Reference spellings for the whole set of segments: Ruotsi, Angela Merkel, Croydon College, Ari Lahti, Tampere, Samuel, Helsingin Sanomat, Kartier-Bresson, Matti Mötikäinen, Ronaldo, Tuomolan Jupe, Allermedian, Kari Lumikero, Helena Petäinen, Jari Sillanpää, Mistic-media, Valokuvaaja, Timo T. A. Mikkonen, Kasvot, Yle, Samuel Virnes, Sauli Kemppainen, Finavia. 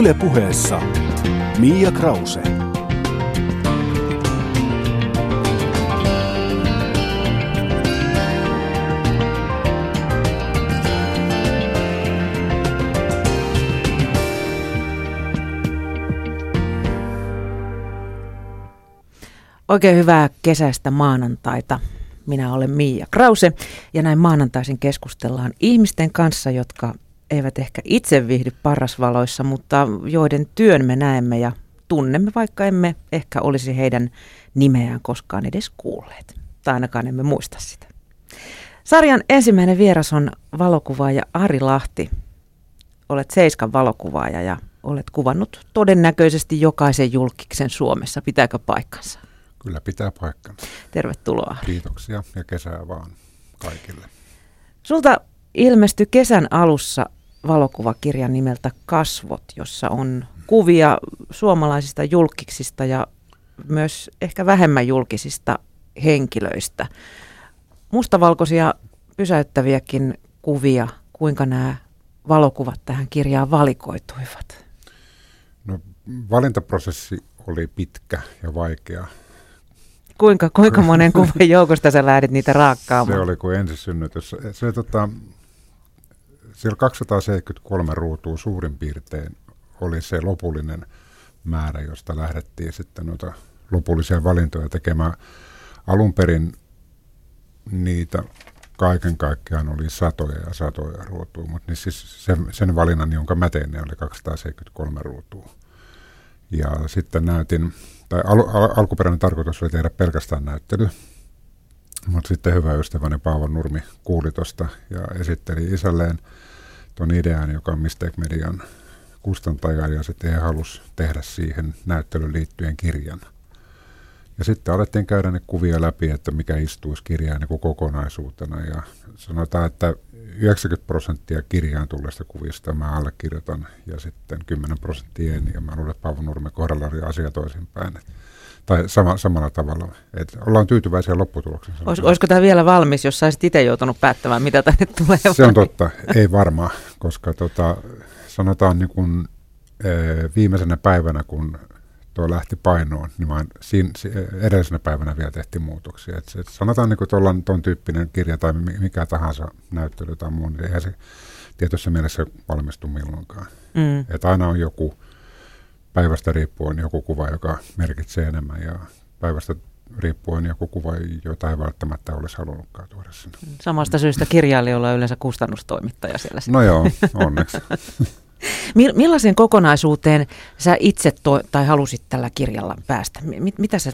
Yle Puheessa Miia Krause. Oikein hyvää kesäistä maanantaita. Minä olen Miia Krause ja näin maanantaisin keskustellaan ihmisten kanssa, jotka eivät ehkä itse viihdy parrasvaloissa, mutta joiden työn me näemme ja tunnemme, vaikka emme ehkä olisi heidän nimeään koskaan edes kuulleet. Tai ainakaan emme muista sitä. Sarjan ensimmäinen vieras on valokuvaaja Ari Lahti. Olet Seiskan valokuvaaja ja olet kuvannut todennäköisesti jokaisen julkiksen Suomessa. Pitääkö paikkansa? Kyllä pitää paikkansa. Tervetuloa. Kiitoksia ja kesää vaan kaikille. Sulta ilmestyi kesän alussa valokuvakirja nimeltä Kasvot, jossa on kuvia suomalaisista julkiksista ja myös ehkä vähemmän julkisista henkilöistä. Mustavalkoisia pysäyttäviäkin kuvia. Kuinka nämä valokuvat tähän kirjaan valikoituivat? No, valintaprosessi oli pitkä ja vaikea. Kuinka monen kuvan joukosta sä lähdit niitä raakkaamaan? Se oli kuin ensisynnytys. Siellä 273 ruutua suurin piirtein oli se lopullinen määrä, josta lähdettiin sitten noita lopullisia valintoja tekemään. Alun perin niitä kaiken kaikkiaan oli satoja ja satoja ruutua, mutta niin siis sen valinnan, jonka mä tein, ne oli 273 ruutua. Ja sitten näytin, tai alkuperäinen tarkoitus oli tehdä pelkästään näyttely, mutta sitten hyvä ystäväni Paavo Nurmi kuuli tuosta ja esitteli isälleen tuon idean, joka on Mistic-median kustantaja, ja sitten he halusi tehdä siihen näyttelyyn liittyen kirjan. Ja sitten alettiin käydä ne kuvia läpi, että mikä istuisi kirjaan niin kokonaisuutena, ja sanotaan, että 90% kirjaan tulleista kuvista mä allekirjoitan ja sitten 10% en, ja mä luulen, että Paavo Nurmen kohdalla oli asia toisinpäin. Tai samalla tavalla. Et ollaan tyytyväisiä lopputulokseen. Olisiko tämä vielä valmis, jos saisit itse joutunut päättämään, mitä tänne tulee? Se on totta. Ei varmaan, koska sanotaan niin kun, viimeisenä päivänä, kun tuo lähti painoon, niin edellisenä päivänä vielä tehtiin muutoksia. Et sanotaan, niin kuin tuon tyyppinen kirja tai mikä tahansa näyttely tai muu, niin eihän se tietyssä mielessä valmistu milloinkaan. Että aina on joku, päivästä riippuen joku kuva, joka merkitsee enemmän, ja päivästä riippuen joku kuva, jota ei välttämättä olisi halunnutkaan tuoda sinne. Samasta syystä kirjailijoilla on yleensä kustannustoimittaja siellä. No joo, onneksi. Millaiseen kokonaisuuteen sä itse tai halusit tällä kirjalla päästä? Mitä sä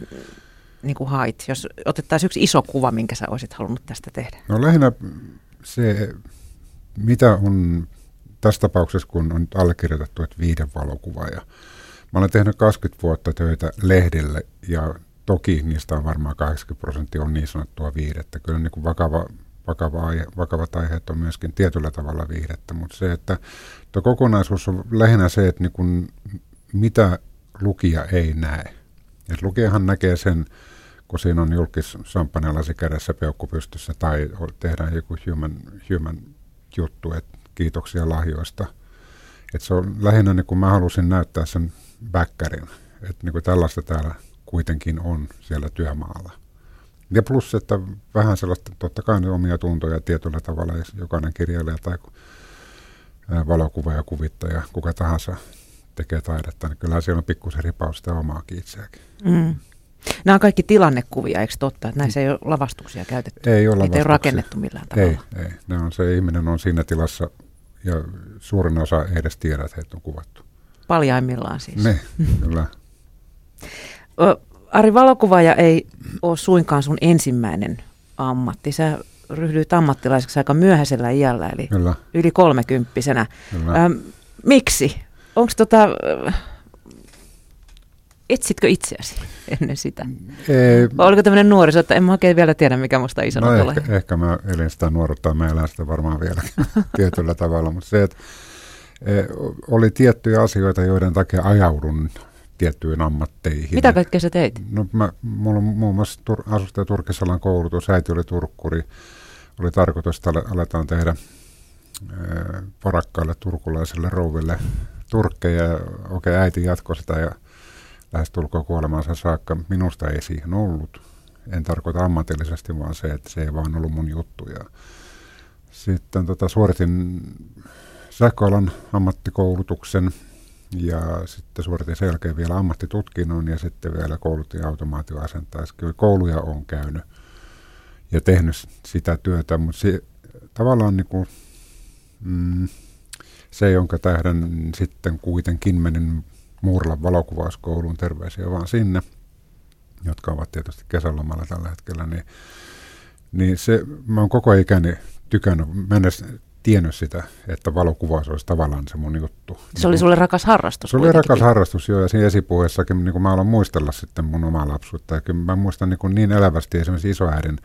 niin kuin hait, jos otettaisiin yksi iso kuva, minkä sä olisit halunnut tästä tehdä? No lähinnä se, mitä on tässä tapauksessa, kun on allekirjoitettu, että 5 valokuvaa. Ja mä olen tehnyt 20 vuotta töitä lehdille, ja toki niistä on varmaan 80% on niin sanottua viihdettä. Kyllä niin kuin vakavat aiheet on myöskin tietyllä tavalla viihdettä, mutta se, että tuo kokonaisuus on lähinnä se, että niin kuin, mitä lukija ei näe. Et lukijahan näkee sen, kun siinä on julkissamppanjalasi kädessä peukkupystyssä tai tehdään joku human juttu, että kiitoksia lahjoista. Et se on lähinnä, niin kun mä halusin näyttää sen bäkkärin, että niin kuin tällaista täällä kuitenkin on siellä työmaalla. Ja plus, että vähän sellaista, totta kai ne omia tuntoja tietyllä tavalla, jokainen kirjailija tai valokuvaaja, kuvittaja, kuka tahansa tekee taidetta, niin kyllä siellä on pikkusen ripaus sitä omaakin itseäkin. Nämä on kaikki tilannekuvia, eikö totta? Että näissä ei ole lavastuksia käytetty, niitä ei ole rakennettu millään tavalla. Ei. Ne on se ihminen on siinä tilassa ja suurin osa ei edes tiedä, että heitä on kuvattu. Paljaimmillaan siis. Ne, kyllä. Ari, valokuvaaja ei ole suinkaan sun ensimmäinen ammatti. Sä ryhdyit ammattilaiseksi aika myöhäisellä iällä, eli kyllä. Yli 30-vuotiaana. Miksi? Onko etsitkö itseäsi ennen sitä? Ei. Vai oliko tämmöinen nuoriso, että en mä oikein vielä tiedä, mikä musta isona tulee? Ehkä mä elin sitä nuoruutta, mä elän sitä varmaan vielä tietyllä tavalla, mutta se, että oli tiettyjä asioita, joiden takia ajaudun tiettyyn ammatteihin. Mitä kaikkea sä teit? No, mulla on muun muassa asustaja Turkisalan koulutus, äiti oli turkkuri, oli tarkoitus, että aletaan tehdä varakkaille turkulaisille rouville turkkeja. Okei, äiti jatkoi sitä ja lähestulkoon kuolemansa saakka. Minusta ei siihen ollut. En tarkoita ammatillisesti, vaan se, että se ei vaan ollut mun juttu. Ja sitten suoritin sähköalan ammattikoulutuksen ja sitten suoritin sen jälkeen vielä ammattitutkinnon ja sitten vielä koulutin automaatioasentajaksi. Kyllä kouluja olen käynyt ja tehnyt sitä työtä, mutta tavallaan niin kuin, se, jonka tähden sitten kuitenkin menin Murron valokuvauskouluun, terveisiä vaan sinne, jotka ovat tietysti kesälomalla tällä hetkellä, niin se, mä oon koko ikäni tykännyt, mä en edes tiennyt sitä, että valokuvaus olisi tavallaan se mun juttu. Se oli sulle rakas harrastus. Se oli rakas harrastus, joo, ja siinä esipuheessakin niin mä aloin muistella sitten mun omaa lapsuutta, ja kyllä mä muistan niin elävästi esimerkiksi isoäidin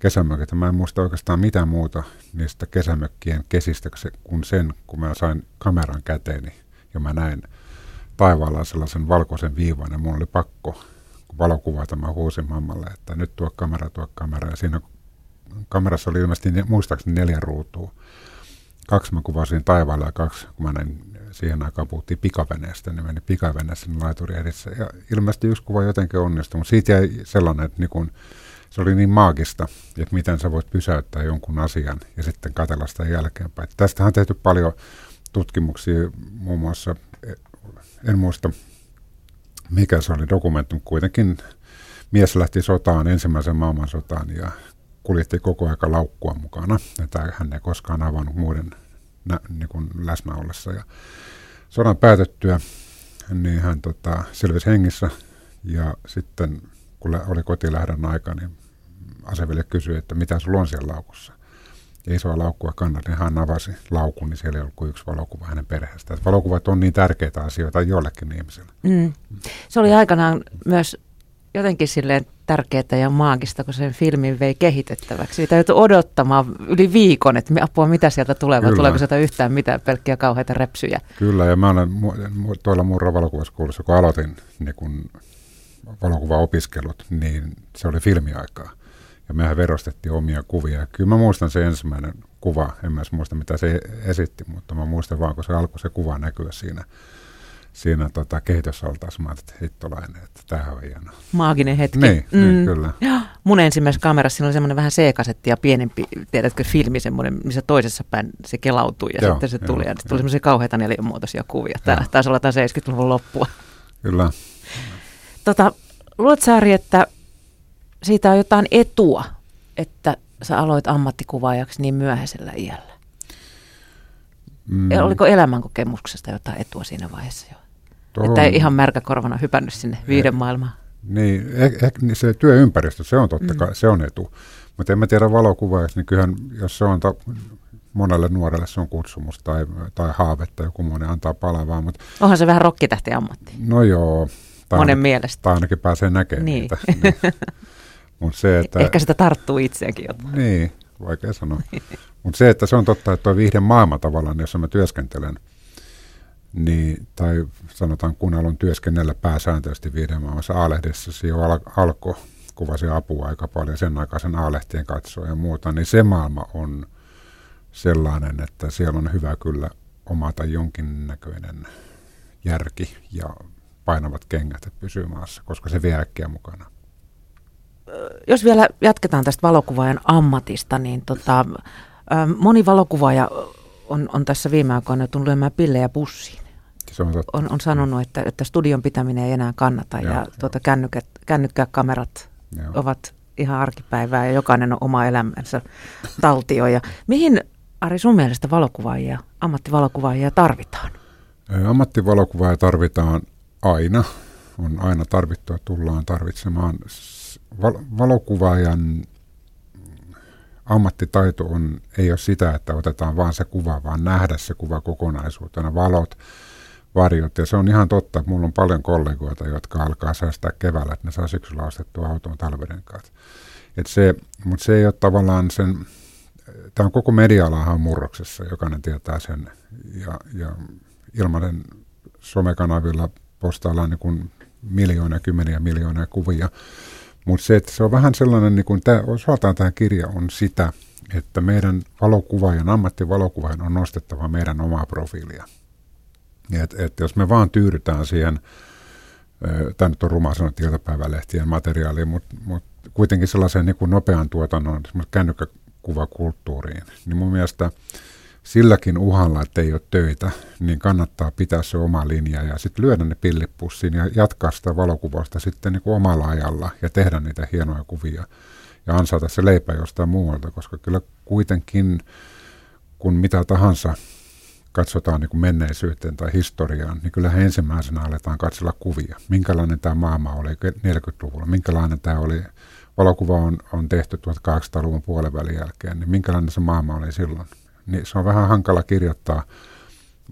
kesämökit, mä en muista oikeastaan mitään muuta niistä kesämökkien kesistä kuin sen, kun mä sain kameran käteeni, ja mä näin taivaalla sellaisen valkoisen viivan, ja mun oli pakko valokuvata, mä huusin mammalle, että nyt tuo kamera, ja siinä kamerassa oli ilmeisesti muistaakseni 4 ruutua. 2 mä kuvasin taivaalla ja 2, kun mä näin, siihen aikaan puhuttiin pikaveneestä, niin meni pikaveneessä sinne laiturin edessä. Ja ilmeisesti yksi kuva jotenkin onnistui, mutta siitä jäi sellainen, että se oli niin maagista, että miten sä voit pysäyttää jonkun asian ja sitten katsella sitä jälkeenpäin. Tästähän on tehty paljon tutkimuksia, muun muassa, en muista mikä se oli dokumentti, mutta kuitenkin mies lähti sotaan, ensimmäisen maailmansotaan, ja kuljetti koko aika laukkua mukana. Tämä hän ei koskaan avannut muiden läsnä ollessa. Ja sodan päätettyä, niin hän selvisi hengissä, ja sitten kun oli kotilähdön aika, niin aseville kysyi, että mitä sulla on siellä laukussa. Ja isoa laukkua kannalta, niin hän avasi laukun, niin siellä ei ollut kuin yksi valokuva hänen perheestään. Että valokuvat on niin tärkeitä asioita jollekin ihmiselle. Mm. Se oli aikanaan myös jotenkin silleen tärkeää ja maagista, kun sen filmin vei kehitettäväksi. Siitä joutui odottamaan yli viikon, että apua, mitä sieltä tulee, vai tuleeko sieltä yhtään mitään, pelkkiä kauheita repsyjä. Kyllä, ja mä olen tuolla Murron valokuvakoulussa, kun aloitin valokuvaopiskelut, niin se oli filmiaikaa. Ja mehän verostettiin omia kuvia. Kyllä mä muistan se ensimmäinen kuva, en mä muista mitä se esitti, mutta mä muistan vaan, kun se alkoi se kuva näkyä siinä kehitysaltaassa. Mä ajattelin, että hittolainen, että tämähän on hienoa. Maaginen hetki. Niin, kyllä. Mun ensimmäisessä kamerassa siinä oli semmoinen vähän C-kasetti ja pienempi, tiedätkö, filmi semmoinen, missä toisessa päin se kelautui ja joo, sitten se tuli. Ja sitten tuli semmoisia kauheita neliömuotoisia kuvia. Tämä taisi olla 70-luvun loppua. Kyllä. Luuletko, Ari, että siitä on jotain etua, että sä aloit ammattikuvaajaksi niin myöhäisellä iällä? Oliko elämänkokemuksesta jotain etua siinä vaiheessa jo? Että ei ihan märkäkorvana hypännyt sinne viiden maailmaan. Niin, se työympäristö, se on totta kai, se on etu. Mutta en mä tiedä valokuvaajaksi, niin kyllähän jos se on monelle nuorelle se on kutsumus tai haavetta, joku monen antaa palavaa. Mutta onhan se vähän rokkitähti ammatti. No joo. Monen mielestä. Tai ainakin pääsee näkemään niitä. Niin. Mut se, että ehkä sitä tarttuu itseenkin jotain. Niin, vaikea sanoa. Mutta se, että se on totta, että tuo viihden maailma tavallaan, jossa mä työskentelen, niin, tai sanotaan kun aloin työskennellä pääsääntöisesti viihden maailmassa A-lehdessä, siihen alkoi, kuvasi apua aika paljon, sen aikaisen A-lehtien katsoa ja muuta, niin se maailma on sellainen, että siellä on hyvä kyllä omata jonkinnäköinen järki ja painavat kengät, että pysyy maassa, koska se vie äkkiä mukana. Jos vielä jatketaan tästä valokuvaajan ammatista, niin moni valokuvaaja on tässä viime aikoina tullut lyömään pillejä pussiin. Se on sanonut, että studion pitäminen ei enää kannata ja kännykkäkamerat ovat ihan arkipäivää ja jokainen on oma elämänsä taltio. Ja mihin, Ari, sun mielestä valokuvaajia, ammattivalokuvaajia tarvitaan? Ammattivalokuvaajia tarvitaan aina. On aina tarvittu ja tullaan tarvitsemaan. Valokuvaajan ammattitaito ei ole sitä, että otetaan vaan se kuva, vaan nähdä se kuva kokonaisuutena, valot, varjot. Ja se on ihan totta, että mulla on paljon kollegoita, jotka alkaa säästää keväällä, että ne saa syksyllä ostettua autoon talveden kanssa. Mutta se ei ole tavallaan sen, tämä on koko media-alahan murroksessa, jokainen tietää sen ja ilmaisen somekanavilla postaillaan niin kuin miljoonia, kymmeniä miljoonia kuvia. Mutta se on vähän sellainen, niin kuin osaltaan tämä kirja on sitä, että meidän ammattivalokuvaajan on nostettava meidän omaa profiilia. Et jos me vaan tyydytään siihen, tämä nyt on ruma sanoa iltapäivälehtien materiaaliin, mutta kuitenkin sellaiseen niin kuin nopean tuotannon kännykkäkuvakulttuuriin, niin mun mielestä silläkin uhalla, että ei ole töitä, niin kannattaa pitää se oma linja ja sitten lyödä ne pillipussiin ja jatkaa sitä valokuvausta sitten niin kuin omalla ajalla ja tehdä niitä hienoja kuvia ja ansaita se leipä jostain muualta, koska kyllä kuitenkin kun mitä tahansa katsotaan niin kuin menneisyyteen tai historiaan, niin kyllähän ensimmäisenä aletaan katsella kuvia. Minkälainen tämä maailma oli 40-luvulla, minkälainen tämä oli, valokuva on tehty 1800-luvun puolivälin jälkeen, niin minkälainen se maailma oli silloin. Niin se on vähän hankala kirjoittaa,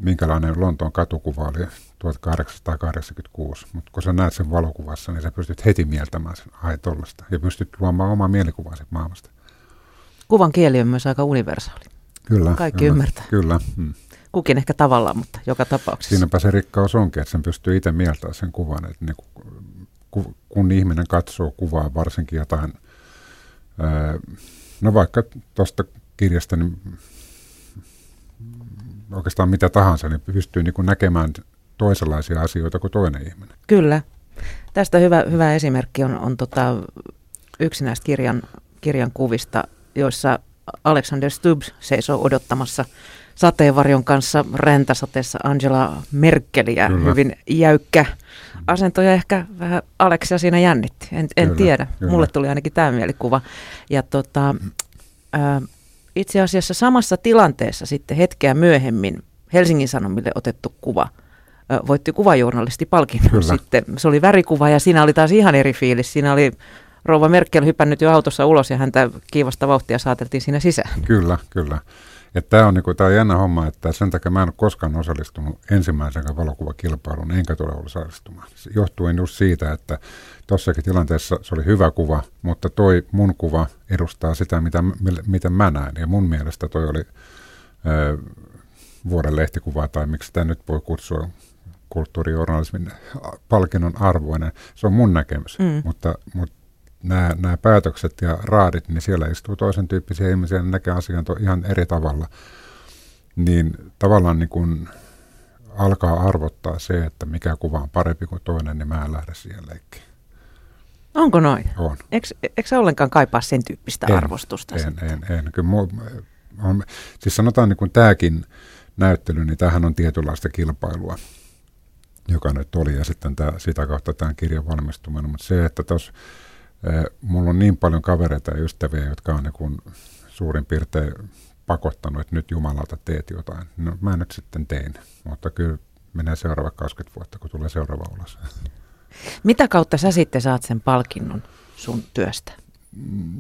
minkälainen Lontoon katukuva oli 1886, mutta kun sä näet sen valokuvassa, niin sä pystyt heti mieltämään sen tollasta ja pystyt luomaan omaa mielikuvaa siitä maailmasta. Kuvan kieli on myös aika universaali. Kyllä. Kaikki ymmärtää. Kyllä. Kukin ehkä tavallaan, mutta joka tapauksessa. Siinäpä se rikkaus onkin, että sen pystyy itse mieltämään sen kuvan. Että niin kun ihminen katsoo kuvaa varsinkin jotain, no vaikka tuosta kirjasta, niin oikeastaan mitä tahansa, niin pystyy niin kuin näkemään toisenlaisia asioita kuin toinen ihminen. Kyllä. Tästä hyvä esimerkki on yksi näistä kirjan kuvista, joissa Alexander Stubb seisoo odottamassa sateenvarjon kanssa räntäsateessa Angela Merkeliä. Kyllä. Hyvin jäykkä asento ja ehkä vähän Aleksia siinä jännitti. En tiedä. Kyllä. Mulle tuli ainakin tämä mielikuva. Ja itse asiassa samassa tilanteessa sitten hetkeä myöhemmin Helsingin Sanomille otettu kuva voitti kuvajournalistipalkinnon. Kyllä. Sitten. Se oli värikuva ja siinä oli taas ihan eri fiilis. Siinä oli rouva Merkel hypännyt jo autossa ulos ja häntä kiivasta vauhtia saateltiin siinä sisään. Kyllä. Tämä on niinku, jännä homma, että sen takia mä en ole koskaan osallistunut ensimmäisenä valokuvakilpailuun, enkä tule osallistumaan. Se johtuen just siitä, että tuossakin tilanteessa se oli hyvä kuva, mutta toi mun kuva edustaa sitä, mitä mä näen. Ja mun mielestä toi oli vuoden lehtikuvaa, tai miksi sitä nyt voi kutsua kulttuurijournalismin palkinnon arvoinen. Se on mun näkemys, mutta nämä päätökset ja raadit, niin siellä istuu toisen tyyppisiä ihmisiä, ne näkee asian ihan eri tavalla. Niin tavallaan niin kun alkaa arvottaa se, että mikä kuva on parempi kuin toinen, niin mä en lähde siihen leikkiin. Onko noin? On. Eikö sä ollenkaan kaipaa sen tyyppistä arvostusta? En. Kyllä siis sanotaan niin kun tämäkin näyttely, niin tämähän on tietynlaista kilpailua, joka nyt oli ja sitten sitä kautta tämän kirjan valmistuminen. Mutta se, että tuossa mulla on niin paljon kavereita ja ystäviä, jotka on niin kuin suurin piirtein pakottanut, että nyt jumalalta teet jotain. No mä nyt sitten tein, mutta kyllä menee seuraava 20 vuotta, kun tulee seuraava ulos. Mitä kautta sä sitten saat sen palkinnon sun työstä?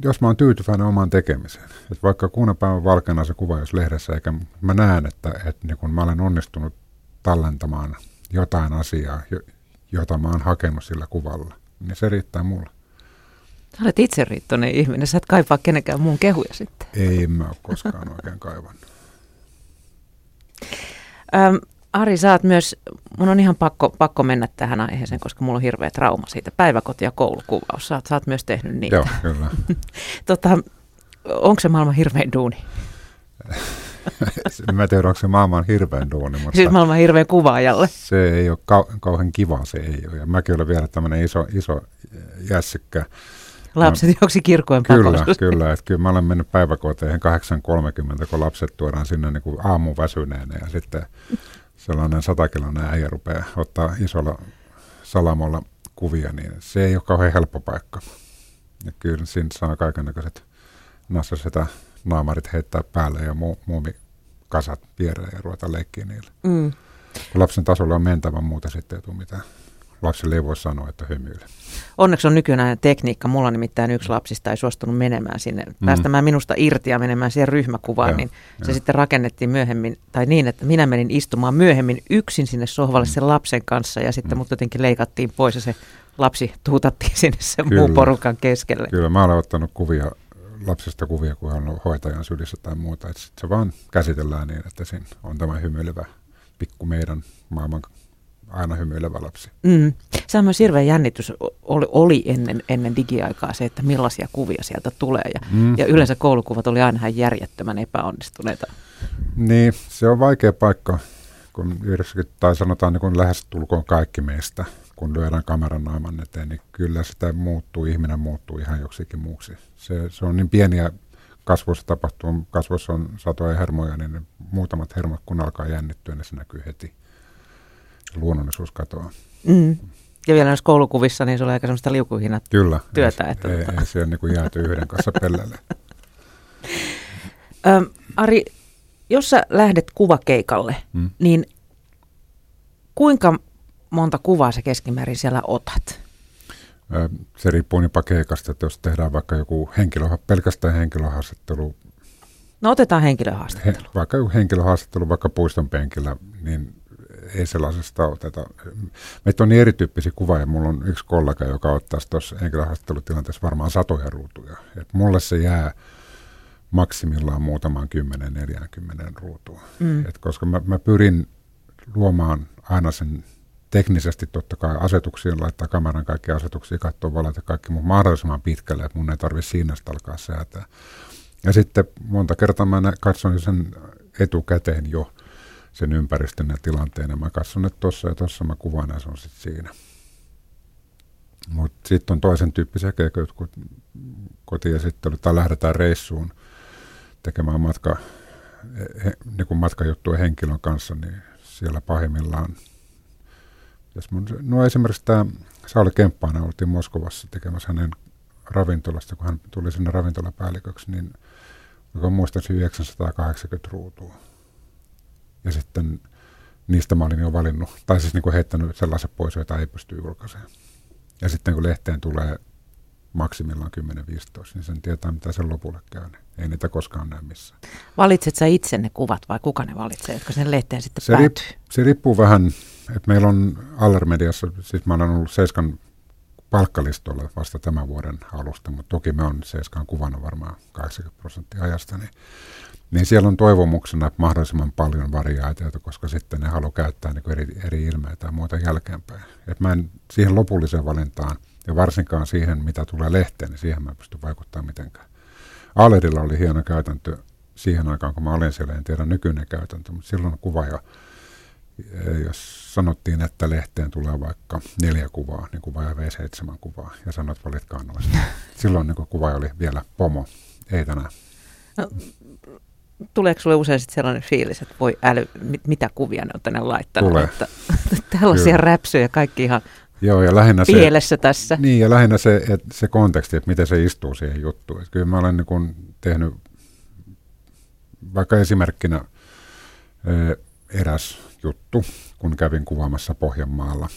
Jos mä oon tyytyväinen omaan tekemiseen. Et vaikka kuunapäivän valkana se kuva jos lehdessä, eikä mä näen, että niin kun mä olen onnistunut tallentamaan jotain asiaa, jota mä oon hakenut sillä kuvalla, niin se riittää mulle. Sä olet itseriittoinen ihminen, sä et kaipaa kenenkään muun kehuja sitten. Ei mä ole koskaan oikein kaivannut. Ari, sä oot myös, mun on ihan pakko mennä tähän aiheeseen, koska mulla on hirveä trauma siitä. Päiväkoti- ja koulukuvaus, sä oot myös tehnyt niitä. Joo, kyllä. Onko se maailman hirveän duuni? Mä tiedän, onko se maailman hirveän duuni. Mutta siis maailman hirveän kuvaajalle. Se ei ole kauhean kiva, se ei ole. Ja mäkin olen vielä tämmöinen iso jässikkä. Lapset juoksi kirkkojen pakolla. Kyllä. Että kyllä mä olen mennyt päiväkoteihin 8.30, kun lapset tuodaan sinne niin kuin aamuväsyneenä. Ja sitten sellainen 100-kiloinen äijä rupeaa ottaa isolla salamolla kuvia. Niin se ei ole kauhean helppo paikka. Ja kyllä siinä saa kaikennäköiset nassasetä naamarit heittää päälle ja muumikasat viereen ja ruveta leikkiä niillä. Kun lapsen tasolla on mentävä, muuta sitten ei tule mitään. Lapsille ei voi sanoa, että hymyile. Onneksi on nykyään tekniikka. Mulla nimittäin yksi lapsista ei suostunut menemään sinne. Päästämään minusta irti ja menemään siihen ryhmäkuvaan. Ja, niin se sitten rakennettiin myöhemmin, tai niin, että minä menin istumaan myöhemmin yksin sinne sohvalle sen lapsen kanssa. Ja sitten mut jotenkin leikattiin pois ja se lapsi tuutattiin sinne sen muun porukan keskelle. Kyllä, mä olen ottanut kuvia lapsesta kun hän on hoitajan sylissä tai muuta. Sitten se vaan käsitellään niin, että siinä on tämä hymyilevä pikku meidän maailman aina hymyilevä lapsi. Se on myös hirveän jännitys oli ennen digiaikaa se, että millaisia kuvia sieltä tulee. Ja yleensä koulukuvat oli aina ihan järjettömän epäonnistuneita. Niin, se on vaikea paikka, kun 90 tai sanotaan niin kuin lähestulkoon kaikki meistä, kun lyödään kameran naaman eteen, niin kyllä sitä muuttuu, ihminen muuttuu ihan joksikin muuksi. Se on niin pieniä kasvoissa tapahtuu, kasvoissa on satoja hermoja, niin ne muutamat hermot kun alkaa jännittyä, niin se näkyy heti. Luonnollisuus katoaa. Mm. Ja vielä jos koulukuvissa, niin se oli aika semmoista liukuhinat työtä. Kyllä, ei se niin kuin jääty yhden kanssa pellälle. Ari, jos sä lähdet kuvakeikalle, niin kuinka monta kuvaa sä keskimäärin siellä otat? Se riippuu niinpä keikasta, että jos tehdään vaikka joku pelkästään henkilöhaastattelu. No otetaan henkilöhaastattelu. Vaikka joku henkilöhaastattelu vaikka puiston penkillä, niin ei sellaisesta oteta. Meitä on niin erityyppisiä kuvaa ja mulla on yksi kollega, joka ottaisi tuossa henkilöhaastattelutilanteessa varmaan satoja ruutuja. Et mulle se jää maksimillaan muutamaan 10-40 ruutuun. Koska mä pyrin luomaan aina sen teknisesti totta kai asetuksiin, laittaa kameran kaikkia asetuksia, katsoa valot ja kaikki mun mahdollisimman pitkälle, että mun ei tarvitse siinä sitä alkaa säätää. Ja sitten monta kertaa mä katson sen etukäteen jo sen ympäristön ja tilanteen, ja mä katson, että tossa ja tossa mä kuvaan, ja se on sitten siinä. Mutta sitten on toisen tyyppisiä keikoja, kun kotiesittely tai lähdetään reissuun tekemään matkajuttuja henkilön kanssa, niin siellä pahimmillaan. No esimerkiksi tämä Sauli Kemppainen, oltiin Moskovassa tekemässä hänen ravintolasta, kun hän tuli sinne ravintolapäälliköksi, niin muistaisin 980 ruutua. Ja sitten niistä mä olin jo valinnut, tai siis niin heittänyt sellaisen pois, jota ei pysty julkaisemaan. Ja sitten kun lehteen tulee maksimillaan 10-15, niin sen tietää, mitä sen lopulle käy. Ei niitä koskaan näe missään. Valitset sä itse ne kuvat vai kuka ne valitsee, jotka sen lehteen sitten päätyy? Se riippuu vähän, että meillä on Allermediassa, siis mä olen ollut Seiskan palkkalistolla vasta tämän vuoden alusta, mutta toki me on Seiskaan kuvannut varmaan 80% ajasta, niin siellä on toivomuksena mahdollisimman paljon variaatioita, koska sitten ne haluaa käyttää niin eri ilmeitä ja muuta jälkeenpäin. Et mä en siihen lopulliseen valintaan ja varsinkaan siihen, mitä tulee lehteen, niin siihen mä en pysty vaikuttamaan mitenkään. Aledilla oli hieno käytäntö siihen aikaan, kun mä olin siellä, en tiedä nykyinen käytäntö, mutta silloin kuvaaja, jos sanottiin, että lehteen tulee vaikka 4 kuvaa, niin kuvaaja vei 7 kuvaa ja sanot, valitkaa noista. Silloin niin kuvaaja oli vielä pomo, ei tänään. No. Tuleeko sinulle usein sitten sellainen fiilis, että voi mitä kuvia ne on tänne laittanut? Tulee. Että tällaisia kyllä. Räpsyjä, kaikki ihan pielessä tässä. Niin, ja lähinnä se konteksti, että miten se istuu siihen juttuun. Että kyllä mä olen niin kun tehnyt vaikka esimerkkinä eräs juttu, kun kävin kuvaamassa Pohjanmaalla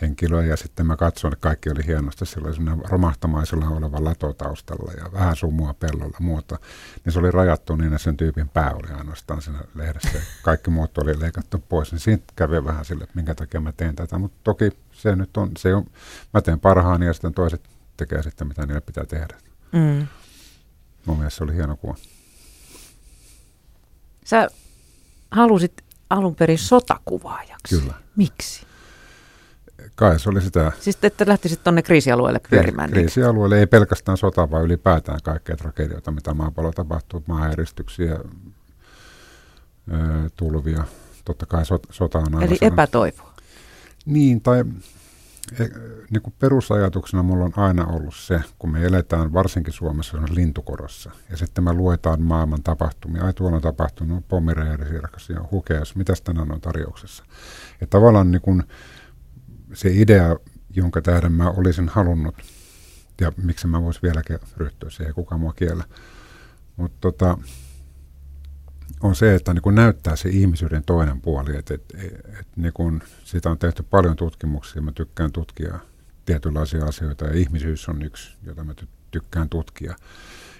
henkilöä, ja sitten mä katsoin, että kaikki oli hienosti sellaisena romahtamaisella oleva lato taustalla ja vähän sumua pellolla muuta, niin se oli rajattu niin, että sen tyypin pää oli ainoastaan siinä lehdessä. Kaikki muut oli leikattu pois, niin siitä kävi vähän sille, että minkä takia mä teen tätä, mutta toki se nyt on, mä teen parhaani ja sitten toiset tekee sitten, mitä niille pitää tehdä. Mm. Mun mielestä se oli hieno kuva. Sä halusit alun perin sotakuvaajaksi. Kyllä. Miksi? Kai se oli sitä. Siis että lähtisit tuonne kriisialueelle pyörimään. Kriisialueelle, ei pelkästään sota, vaan ylipäätään kaikkea tragedioita, mitä maapallolla tapahtuu, maanjäristyksiä, tulvia. Totta kai sota on aina. Eli epätoivoa. Niin, tai niin kuin perusajatuksena mulla on aina ollut se, kun me eletään varsinkin Suomessa lintukorossa, ja sitten me luetaan maailman tapahtumia. Ai tuolla on tapahtunut pommiräjähdysirkkasia, hukeas, mitäs tänään on tarjouksessa. Ja tavallaan niin kuin se idea, jonka tähden mä olisin halunnut, ja miksi mä voisin vieläkin ryhtyä, se ei kukaan mua kiellä, mutta on se, että niin kun näyttää se ihmisyyden toinen puoli, että niin kun siitä on tehty paljon tutkimuksia, mä tykkään tutkia tietynlaisia asioita, ja ihmisyys on yksi, jota mä tykkään tutkia,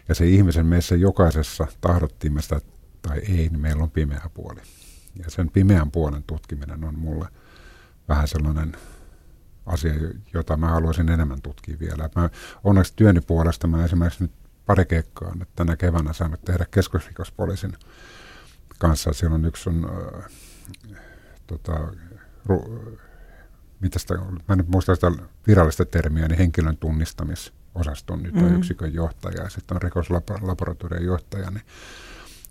ja se ihmisen meissä jokaisessa tahdottiin me sitä tai ei, niin meillä on pimeä puoli, ja sen pimeän puolen tutkiminen on mulle vähän sellainen asia, jota mä haluaisin enemmän tutkia vielä. Onneksi työni puolesta mä esimerkiksi nyt pari keikkaa on tänä keväänä saanut tehdä keskusrikospoliisin kanssa. Siellä on yksi mä en muista sitä virallista termiä, niin henkilön tunnistamisosaston nyt on yksikön johtaja ja sitten on rikoslaboratorion johtaja. Niin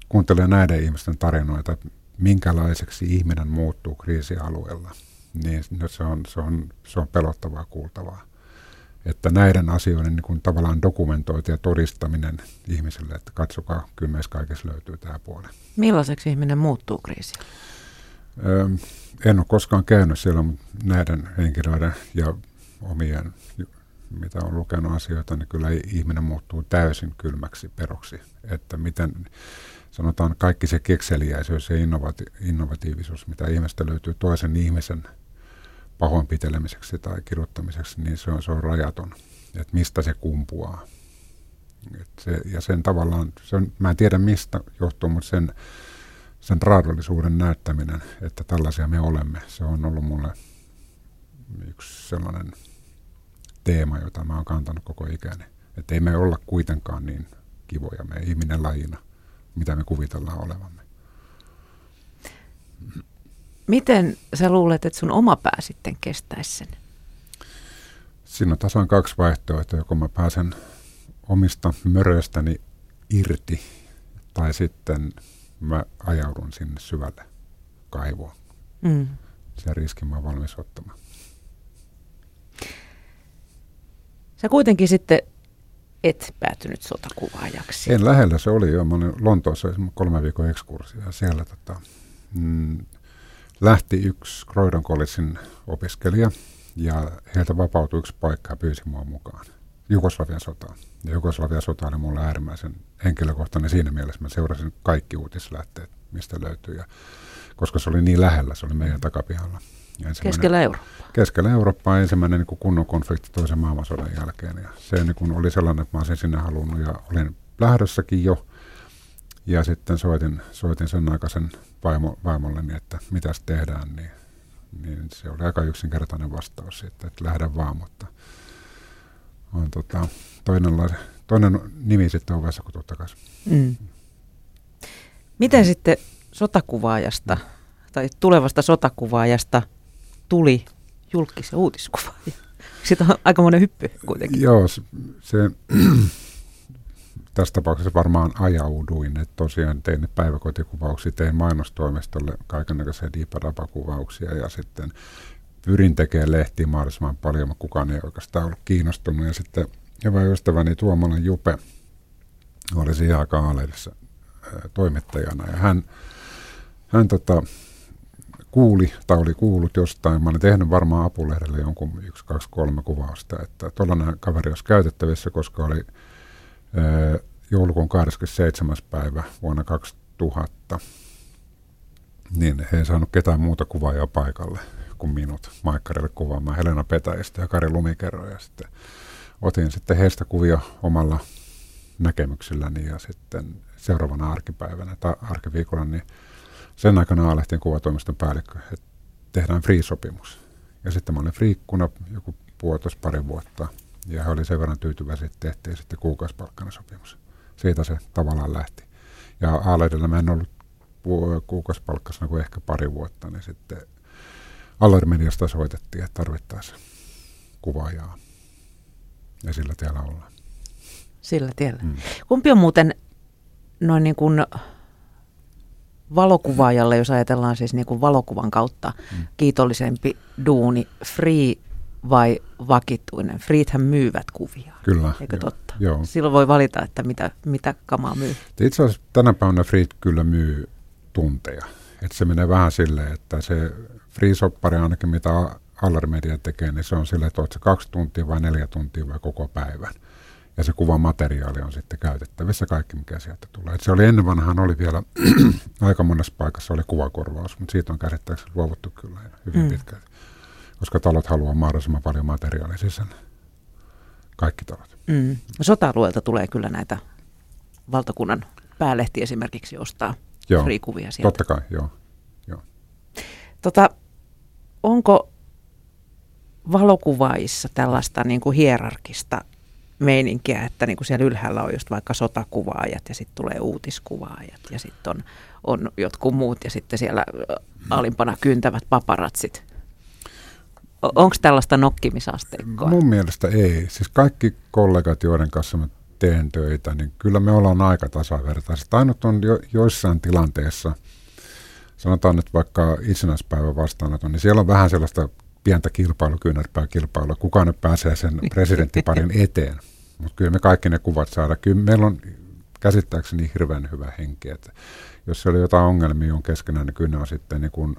kuuntelee näiden ihmisten tarinoita, minkälaiseksi ihminen muuttuu kriisialueella, niin se on pelottavaa kuultavaa. Että näiden asioiden niin kuin tavallaan dokumentointi ja todistaminen ihmiselle, että katsokaa, kyllä meissä kaikessa löytyy tämä puoli. Millaiseksi ihminen muuttuu kriisiin? En ole koskaan käynyt siellä, mutta näiden henkilöiden ja omien, mitä on lukenut asioita, niin kyllä ihminen muuttuu täysin kylmäksi peroksi. Että miten, sanotaan, kaikki se kekseliäisyys ja innovatiivisuus, mitä ihmistä löytyy toisen ihmisen pahoinpitelemiseksi tai kirjoittamiseksi, niin se on rajaton, että mistä se kumpuaa. Mä en tiedä mistä johtuu, mutta sen raadollisuuden näyttäminen, että tällaisia me olemme, se on ollut mulle yksi sellainen teema, jota mä oon kantanut koko ikäni. Että ei me olla kuitenkaan niin kivoja, me ihminen lajina, mitä me kuvitellaan olevamme. Miten sä luulet, että sun oma pää sitten kestäisi sen? Siinä on tasan kaksi vaihtoehtoa, joko mä pääsen omista möröistäni irti, tai sitten mä ajaudun sinne syvälle kaivoon. Mm. Sen riskin mä oon valmis ottamaan. Sä kuitenkin sitten et päätynyt sotakuvaajaksi. En lähellä, se oli jo. Mä olin Lontoossa 3 viikon ekskurssia, ja siellä lähti yksi Croydon Collegein opiskelija, ja heiltä vapautui yksi paikka ja pyysi mua mukaan Jugoslavian sotaan. Ja Jugoslavian sota oli mulle äärimmäisen henkilökohtainen siinä mielessä. Mä seurasin kaikki uutislähteet, mistä löytyy, ja koska se oli niin lähellä, se oli meidän takapihalla. Keskellä Eurooppaa. Keskellä Eurooppaa, ensimmäinen niin kuin kunnon konflikti toisen maailmansodan jälkeen. Ja se niin kuin oli sellainen, että mä olisin sinne halunnut, ja olin lähdössäkin jo. Ja sitten soitin sen aikaisen vaimolleni, että mitäs tehdään, niin se oli aika yksinkertainen vastaus siitä, että lähdä vaan, mutta on toinen nimi sitten ovessa, kun tulet takaisin. Mm. Miten sitten sotakuvaajasta tai tulevasta sotakuvaajasta tuli julkisen uutiskuvaaja? Siitä on aikamoinen hyppy kuitenkin. Joo, tässä tapauksessa varmaan ajauduin, että tosiaan tein päiväkotikuvauksia, tein mainostoimistolle kaikennäköisiä diipadapakuvauksia ja sitten pyrin tekemään lehtiä mahdollisimman paljon, mutta kukaan ei oikeastaan ollut kiinnostunut. Ja sitten hyvä ystäväni Tuomolan Jupe oli siihen aikaan A-lehdessä toimittajana, ja hän kuuli tai oli kuullut jostain, mä olin tehnyt varmaan apulehdelle jonkun 1, 2, 3 kuvausta, että tuollainen kaveri olisi käytettävissä, koska oli joulukuun 27. päivä vuonna 2000, niin he ei saanut ketään muuta kuvaajaa paikalle kuin minut Maikkarille kuvaamaan Helena Petäistä ja Kari Lumikeroa, ja sitten otin sitten heistä kuvia omalla näkemyksilläni, ja sitten seuraavana arkipäivänä tai arkiviikolla, niin sen aikana alehtiin kuvatoimiston päällikkö, että tehdään free-sopimus. Ja sitten mä olin friikkuna joku 1,5-2 vuotta. Ja hän oli sen verran tyytyväisiä, että tehtiin sitten kuukausipalkkana sopimus. Siitä se tavallaan lähti. Ja A-lehdellä mä en ollut kuukausipalkkasena kuin ehkä 2 vuotta, niin sitten Allermediasta soitettiin, että tarvittaisiin kuvaajaa. Ja sillä tiellä ollaan. Sillä tiellä. Mm. Kumpi on muuten noin niin kuin valokuvaajalle, jos ajatellaan siis niin kuin valokuvan kautta kiitollisempi duuni, free vai vakituinen? Freethän myyvät kuvia, kyllä, eikö totta? Joo. Silloin voi valita, että mitä kamaa myy. Itse asiassa tänä päivänä Freet kyllä myy tunteja. Et se menee vähän silleen, että se free-soppari ainakin mitä Allermedia tekee, niin se on silleen, että oletko 2 tuntia vai 4 tuntia vai koko päivän. Ja se kuvamateriaali on sitten käytettävissä kaikki, mikä sieltä tulee. Et se oli ennen vanhaan oli vielä aika monessa paikassa oli kuvakorvaus, mutta siitä on käsittääkseni luovuttu kyllä hyvin pitkälti. Koska talot haluaa mahdollisimman paljon materiaalia sisään. Kaikki talot. Mm. Sota-alueelta tulee kyllä näitä valtakunnan päälehtiä esimerkiksi ostaa free-kuvia sieltä. Totta kai, joo. Onko valokuvaissa tällaista niin kuin hierarkista meininkiä, että niin kuin siellä ylhäällä on just vaikka sotakuvaajat ja sitten tulee uutiskuvaajat ja sitten on jotkut muut ja sitten siellä alimpana kyntävät paparatsit? Onko tällaista nokkimisasteikkoa? Mun mielestä ei. Siis kaikki kollegat, joiden kanssa mä teen töitä, niin kyllä me ollaan aika tasavertaiset. Ainut on joissain tilanteissa sanotaan nyt vaikka itsenäispäivän vastaanoton, niin siellä on vähän sellaista pientä kilpailua, kuka nyt pääsee sen presidenttiparin eteen. Mutta kyllä me kaikki ne kuvat saadaan. Kyllä meillä on käsittääkseni hirveän hyvä henki. Että jos siellä on jotain ongelmia on keskenään, niin kyllä ne on sitten niin kuin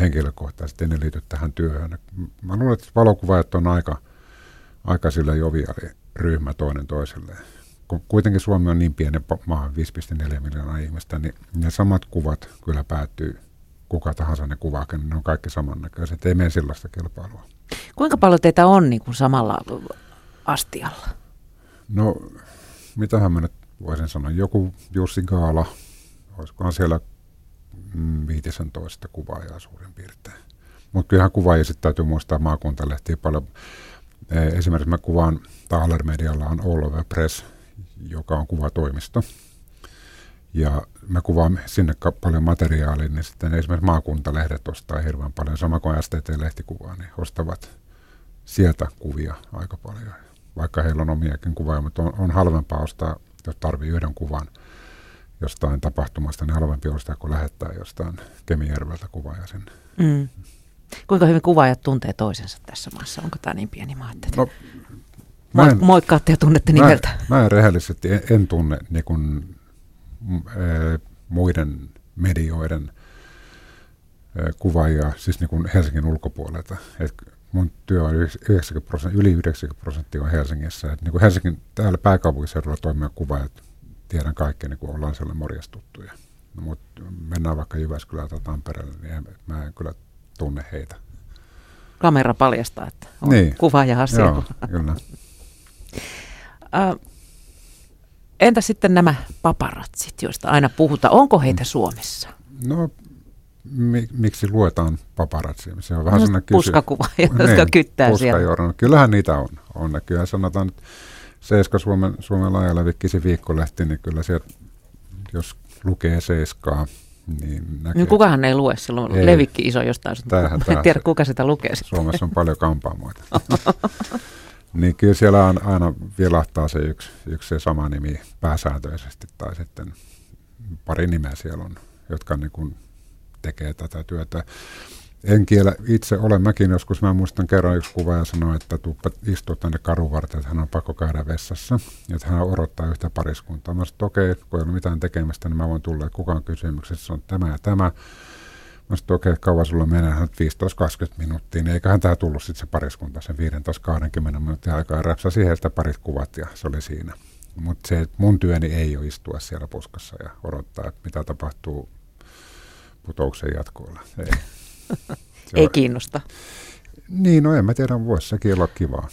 henkilökohtaisesti, ne liity tähän työhön. Mä luulen, että valokuvaajat on aika sillä joviaaliryhmä toinen toiselleen. Kuitenkin Suomi on niin pienen maa, 5,4 miljoonaa ihmistä, niin ne samat kuvat kyllä päättyy kuka tahansa ne kuvaakin, niin ne on kaikki samannäköiset. Ei mene sellaista kilpailua. Kuinka paljon teitä on niin kuin samalla astialla? No, mitähän mä nyt voisin sanoa. Joku Jussi Gaala, olisikohan siellä 15 kuvaajaa suurin piirtein. Mutta kyllähän kuvaajia sitten täytyy muistaa maakuntalehtiä paljon. Esimerkiksi mä kuvaan, tai Allermedialla on All Over Press, joka on kuvatoimisto. Ja mä kuvaan sinne paljon materiaalia, niin sitten esimerkiksi maakuntalehdet ostaa hirveän paljon. Sama kuin STT-lehtikuvaa, niin ostavat sieltä kuvia aika paljon. Vaikka heillä on omiakin kuvaa, mutta on halvempaa ostaa, jos tarvii yhden kuvan jostain tapahtumasta, niin halvempi ostaa, kun lähettää jostain Kemijärveltä kuvaaja sinne. Mm. Kuinka hyvin kuvaajat tuntee toisensa tässä maassa? Onko tämä niin pieni maa, että moikkaatte ja tunnette nimeltä? Mä rehellisesti en tunne niin kuin muiden medioiden kuvaajia, siis niin kuin Helsingin ulkopuolelta. Et mun työ on yli 90% on Helsingissä. Et niin kuin Helsingin täällä pääkaupunkiseudulla toimia kuvaajat, tiedän kaikki, niin kuin ollaan siellä morjastuttuja. No, mutta mennään vaikka Jyväskylään tai Tampereelle, niin mä en kyllä tunne heitä. Kamera paljastaa, että on niin. Kuvaajahan siellä. Entä sitten nämä paparatsit, joista aina puhutaan? Onko heitä Suomessa? No, miksi luetaan paparatsia? Se on vähän no, puskakuvaaja, jotka kyttää siellä. Kyllähän niitä on. Kyllä sanotaan, että Seiska-Suomen laaja levikkisi viikkolehti, niin kyllä sieltä, jos lukee Seiskaa, niin näkee. No, kukahan ei lue, silloin ei. Levikki iso jostain. En tiedä, kuka sitä lukee. Suomessa on paljon kampaamoita. Niin kyllä siellä on aina vilahtaa se yksi se sama nimi pääsääntöisesti, tai sitten pari nimeä siellä on, jotka niin kuin tekee tätä työtä. En kiellä itse ole. Mäkin joskus, mä muistan kerran yksi kuvaaja sanoi, että tuuppa istua tänne karun varten, että hän on pakko käydä vessassa, että hän odottaa yhtä pariskuntaa. Mä sanoin, että okei, kun ei ole mitään tekemistä, niin mä voin tulla, että kukaan kysymyksessä on tämä ja tämä. Mä sanoin, okei, kauan sulla menee 15-20 minuuttia, niin eiköhän tämä tullut sitten se pariskunta sen 15-20 minuutin aikaa. Räpsä siihen sitä parit kuvat ja se oli siinä. Mutta se mun työni ei ole istua siellä puskassa ja odottaa, että mitä tapahtuu putouksen jatkoilla. Ei kiinnosta. Niin, no en mä tiedä, voisi sekin olla kivaa.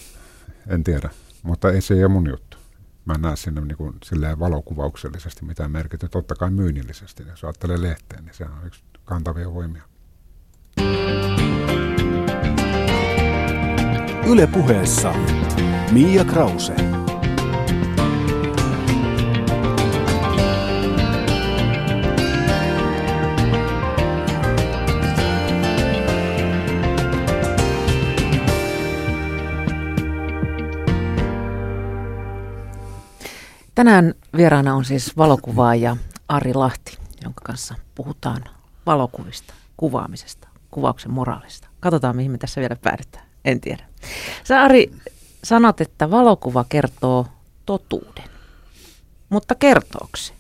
En tiedä, mutta ei se ole mun juttu. Mä näen sinne niin kuin silleen valokuvauksellisesti mitään merkitystä. Totta kai myynnillisesti. Jos ajattelee lehteen, niin sehän on yksi kantavia voimia. Yle Puheessa Miia Krause. Tänään vieraana on siis valokuvaaja Ari Lahti, jonka kanssa puhutaan valokuvista, kuvaamisesta, kuvauksen moraalista. Katsotaan, mihin me tässä vielä päädytään. En tiedä. Sä, Ari, sanot, että valokuva kertoo totuuden, mutta kertooko se?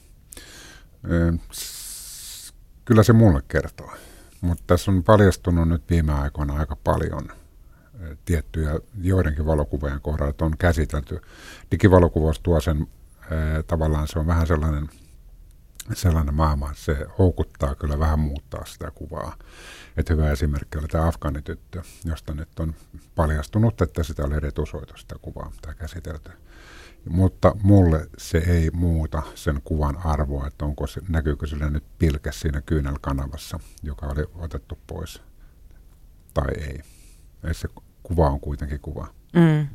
Kyllä se mulle kertoo, mutta tässä on paljastunut nyt viime aikoina aika paljon tiettyjä joidenkin valokuvien kohdalla on käsitelty. Digivalokuvaus tuo sen, tavallaan se on vähän sellainen maailma, se houkuttaa kyllä vähän muuttaa sitä kuvaa. Et hyvä esimerkki oli tämä afgaanityttö, josta nyt on paljastunut, että sitä oli retusoitu sitä kuvaa, mitä käsitelty. Mutta mulle se ei muuta sen kuvan arvoa, että onko se, näkyykö sillä nyt pilke siinä kyynelkanavassa, joka oli otettu pois tai ei. Eli se kuva on kuitenkin kuva. Mm.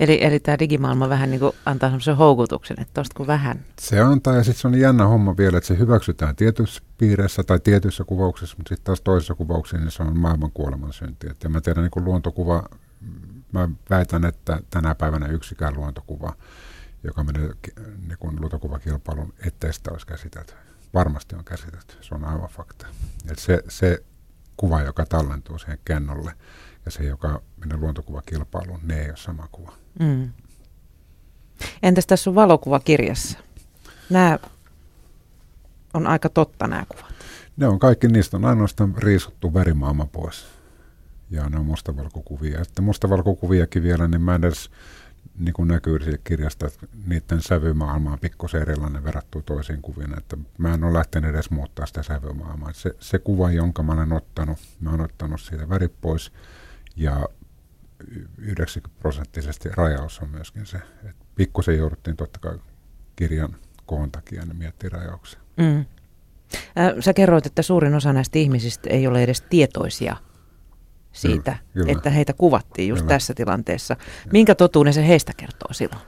Eli tämä digimaailma vähän niin kuin antaa semmoisen houkutuksen, että tuosta kuin vähän. Se antaa, ja sitten se on jännä homma vielä, että se hyväksytään tietyissä piirissä tai tietyissä kuvauksissa, mutta sitten taas toisessa kuvauksessa niin se on maailman kuolemansynti. Ja mä tiedän, niin kuin luontokuva, mä väitän, että tänä päivänä yksikään luontokuva, joka menee niin kuin luontokuvakilpailun, ettei sitä olisi käsitelty. varmasti on käsitetty, se on aivan fakta. Et se kuva, joka tallentuu siihen kännolle ja se, joka menee luontokuvakilpailuun, ne ei ole sama kuva. Mm. Entäs tässä sun valokuvakirjassa? Nämä on aika totta nämä kuvat. Ne on kaikki, niistä on ainoastaan riisuttu värimaailma pois. Ja ne on mustavalkokuvia. Että mustavalkokuviakin vielä, niin mä edes niin kuin näkyy siitä kirjasta, että niiden sävymaailma on pikkusen erilainen verrattuna toisiin kuviin. Että mä en ole lähtenyt edes muuttaa sitä sävymaailmaa. Se kuva, jonka mä olen ottanut siitä värit pois. Ja 90% rajaus on myöskin se. Että pikkusen jouduttiin totta kai kirjan koon takia ne miettii rajauksia. Mm. Sä kerroit, että suurin osa näistä ihmisistä ei ole edes tietoisia siitä, kyllä. Että heitä kuvattiin just tässä tilanteessa. Ja. Minkä totuuden se heistä kertoo silloin?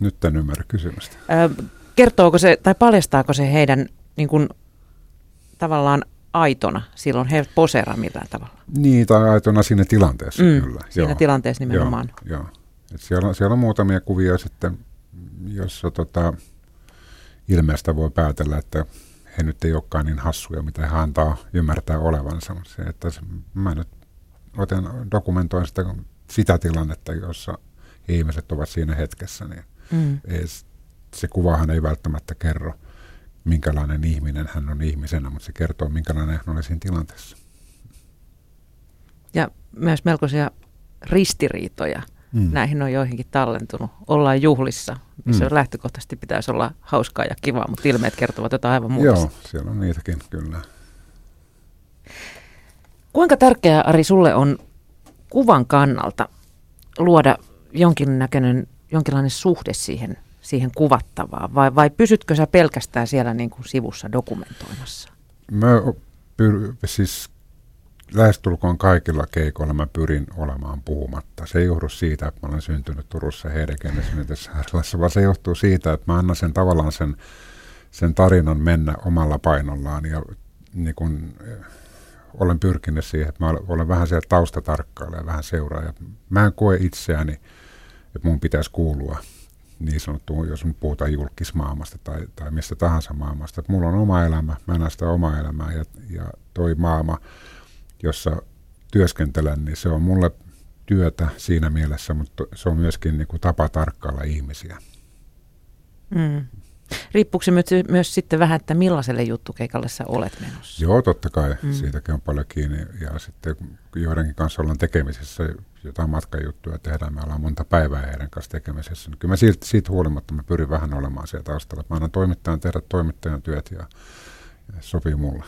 Nyt en ymmärrä kysymystä. Kertooko se tai paljastaako se heidän niin kuin, tavallaan aitona silloin, he poseeraa millään tavalla? Niin, tai aitona siinä tilanteessa kyllä. Siinä tilanteessa nimenomaan. Joo. Et siellä on muutamia kuvia sitten, jossa ilmeistä voi päätellä, että he nyt ei olekaan niin hassuja, mitä he antaa ymmärtää olevansa. Se, että mä nyt dokumentoin sitä tilannetta, jossa ihmiset ovat siinä hetkessä. Niin se kuvahan ei välttämättä kerro, minkälainen ihminen hän on ihmisenä, mutta se kertoo, minkälainen hän oli siinä tilanteessa. Ja myös melkoisia ristiriitoja. Näihin on joihinkin tallentunut. Ollaan juhlissa, missä lähtökohtaisesti pitäisi olla hauskaa ja kivaa, mutta ilmeet kertovat jotain aivan muuta. Joo, siellä on niitäkin kyllä. Kuinka tärkeää, Ari, sulle on kuvan kannalta luoda jonkinlainen suhde siihen kuvattavaan, vai pysytkö sä pelkästään siellä niin kuin sivussa dokumentoimassa? Lähestulkoon kaikilla keikoilla mä pyrin olemaan puhumatta. Se ei johdu siitä, että mä olen syntynyt Turussa Heidekennesmyyntisaarelassa, vaan se johtuu siitä, että mä annan sen tavallaan sen tarinan mennä omalla painollaan. Ja niin kun, olen pyrkinyt siihen, että mä olen vähän siellä taustatarkkailija ja vähän seuraaja. Mä en koe itseäni, että mun pitäisi kuulua niin sanottuun, jos nyt puhutaan julkismaailmasta tai mistä tahansa maailmasta. Että mulla on oma elämä, mä näen sitä omaa elämää ja toi maailma, jossa työskentelen, niin se on mulle työtä siinä mielessä, mutta se on myöskin niin kuin tapa tarkkailla ihmisiä. Riippuuko se myös sitten vähän, että millaiselle juttukeikalle sä olet menossa? Joo, totta kai. Siitäkin on paljon kiinni. Ja sitten joidenkin kanssa ollaan tekemisissä, jotain matkajuttuja tehdään. Me ollaan monta päivää heidän kanssa tekemisessä. Kyllä mä siitä huolimatta mä pyrin vähän olemaan siellä taustalla. Mä annan toimittajan tehdä toimittajan työt ja sopii mulle.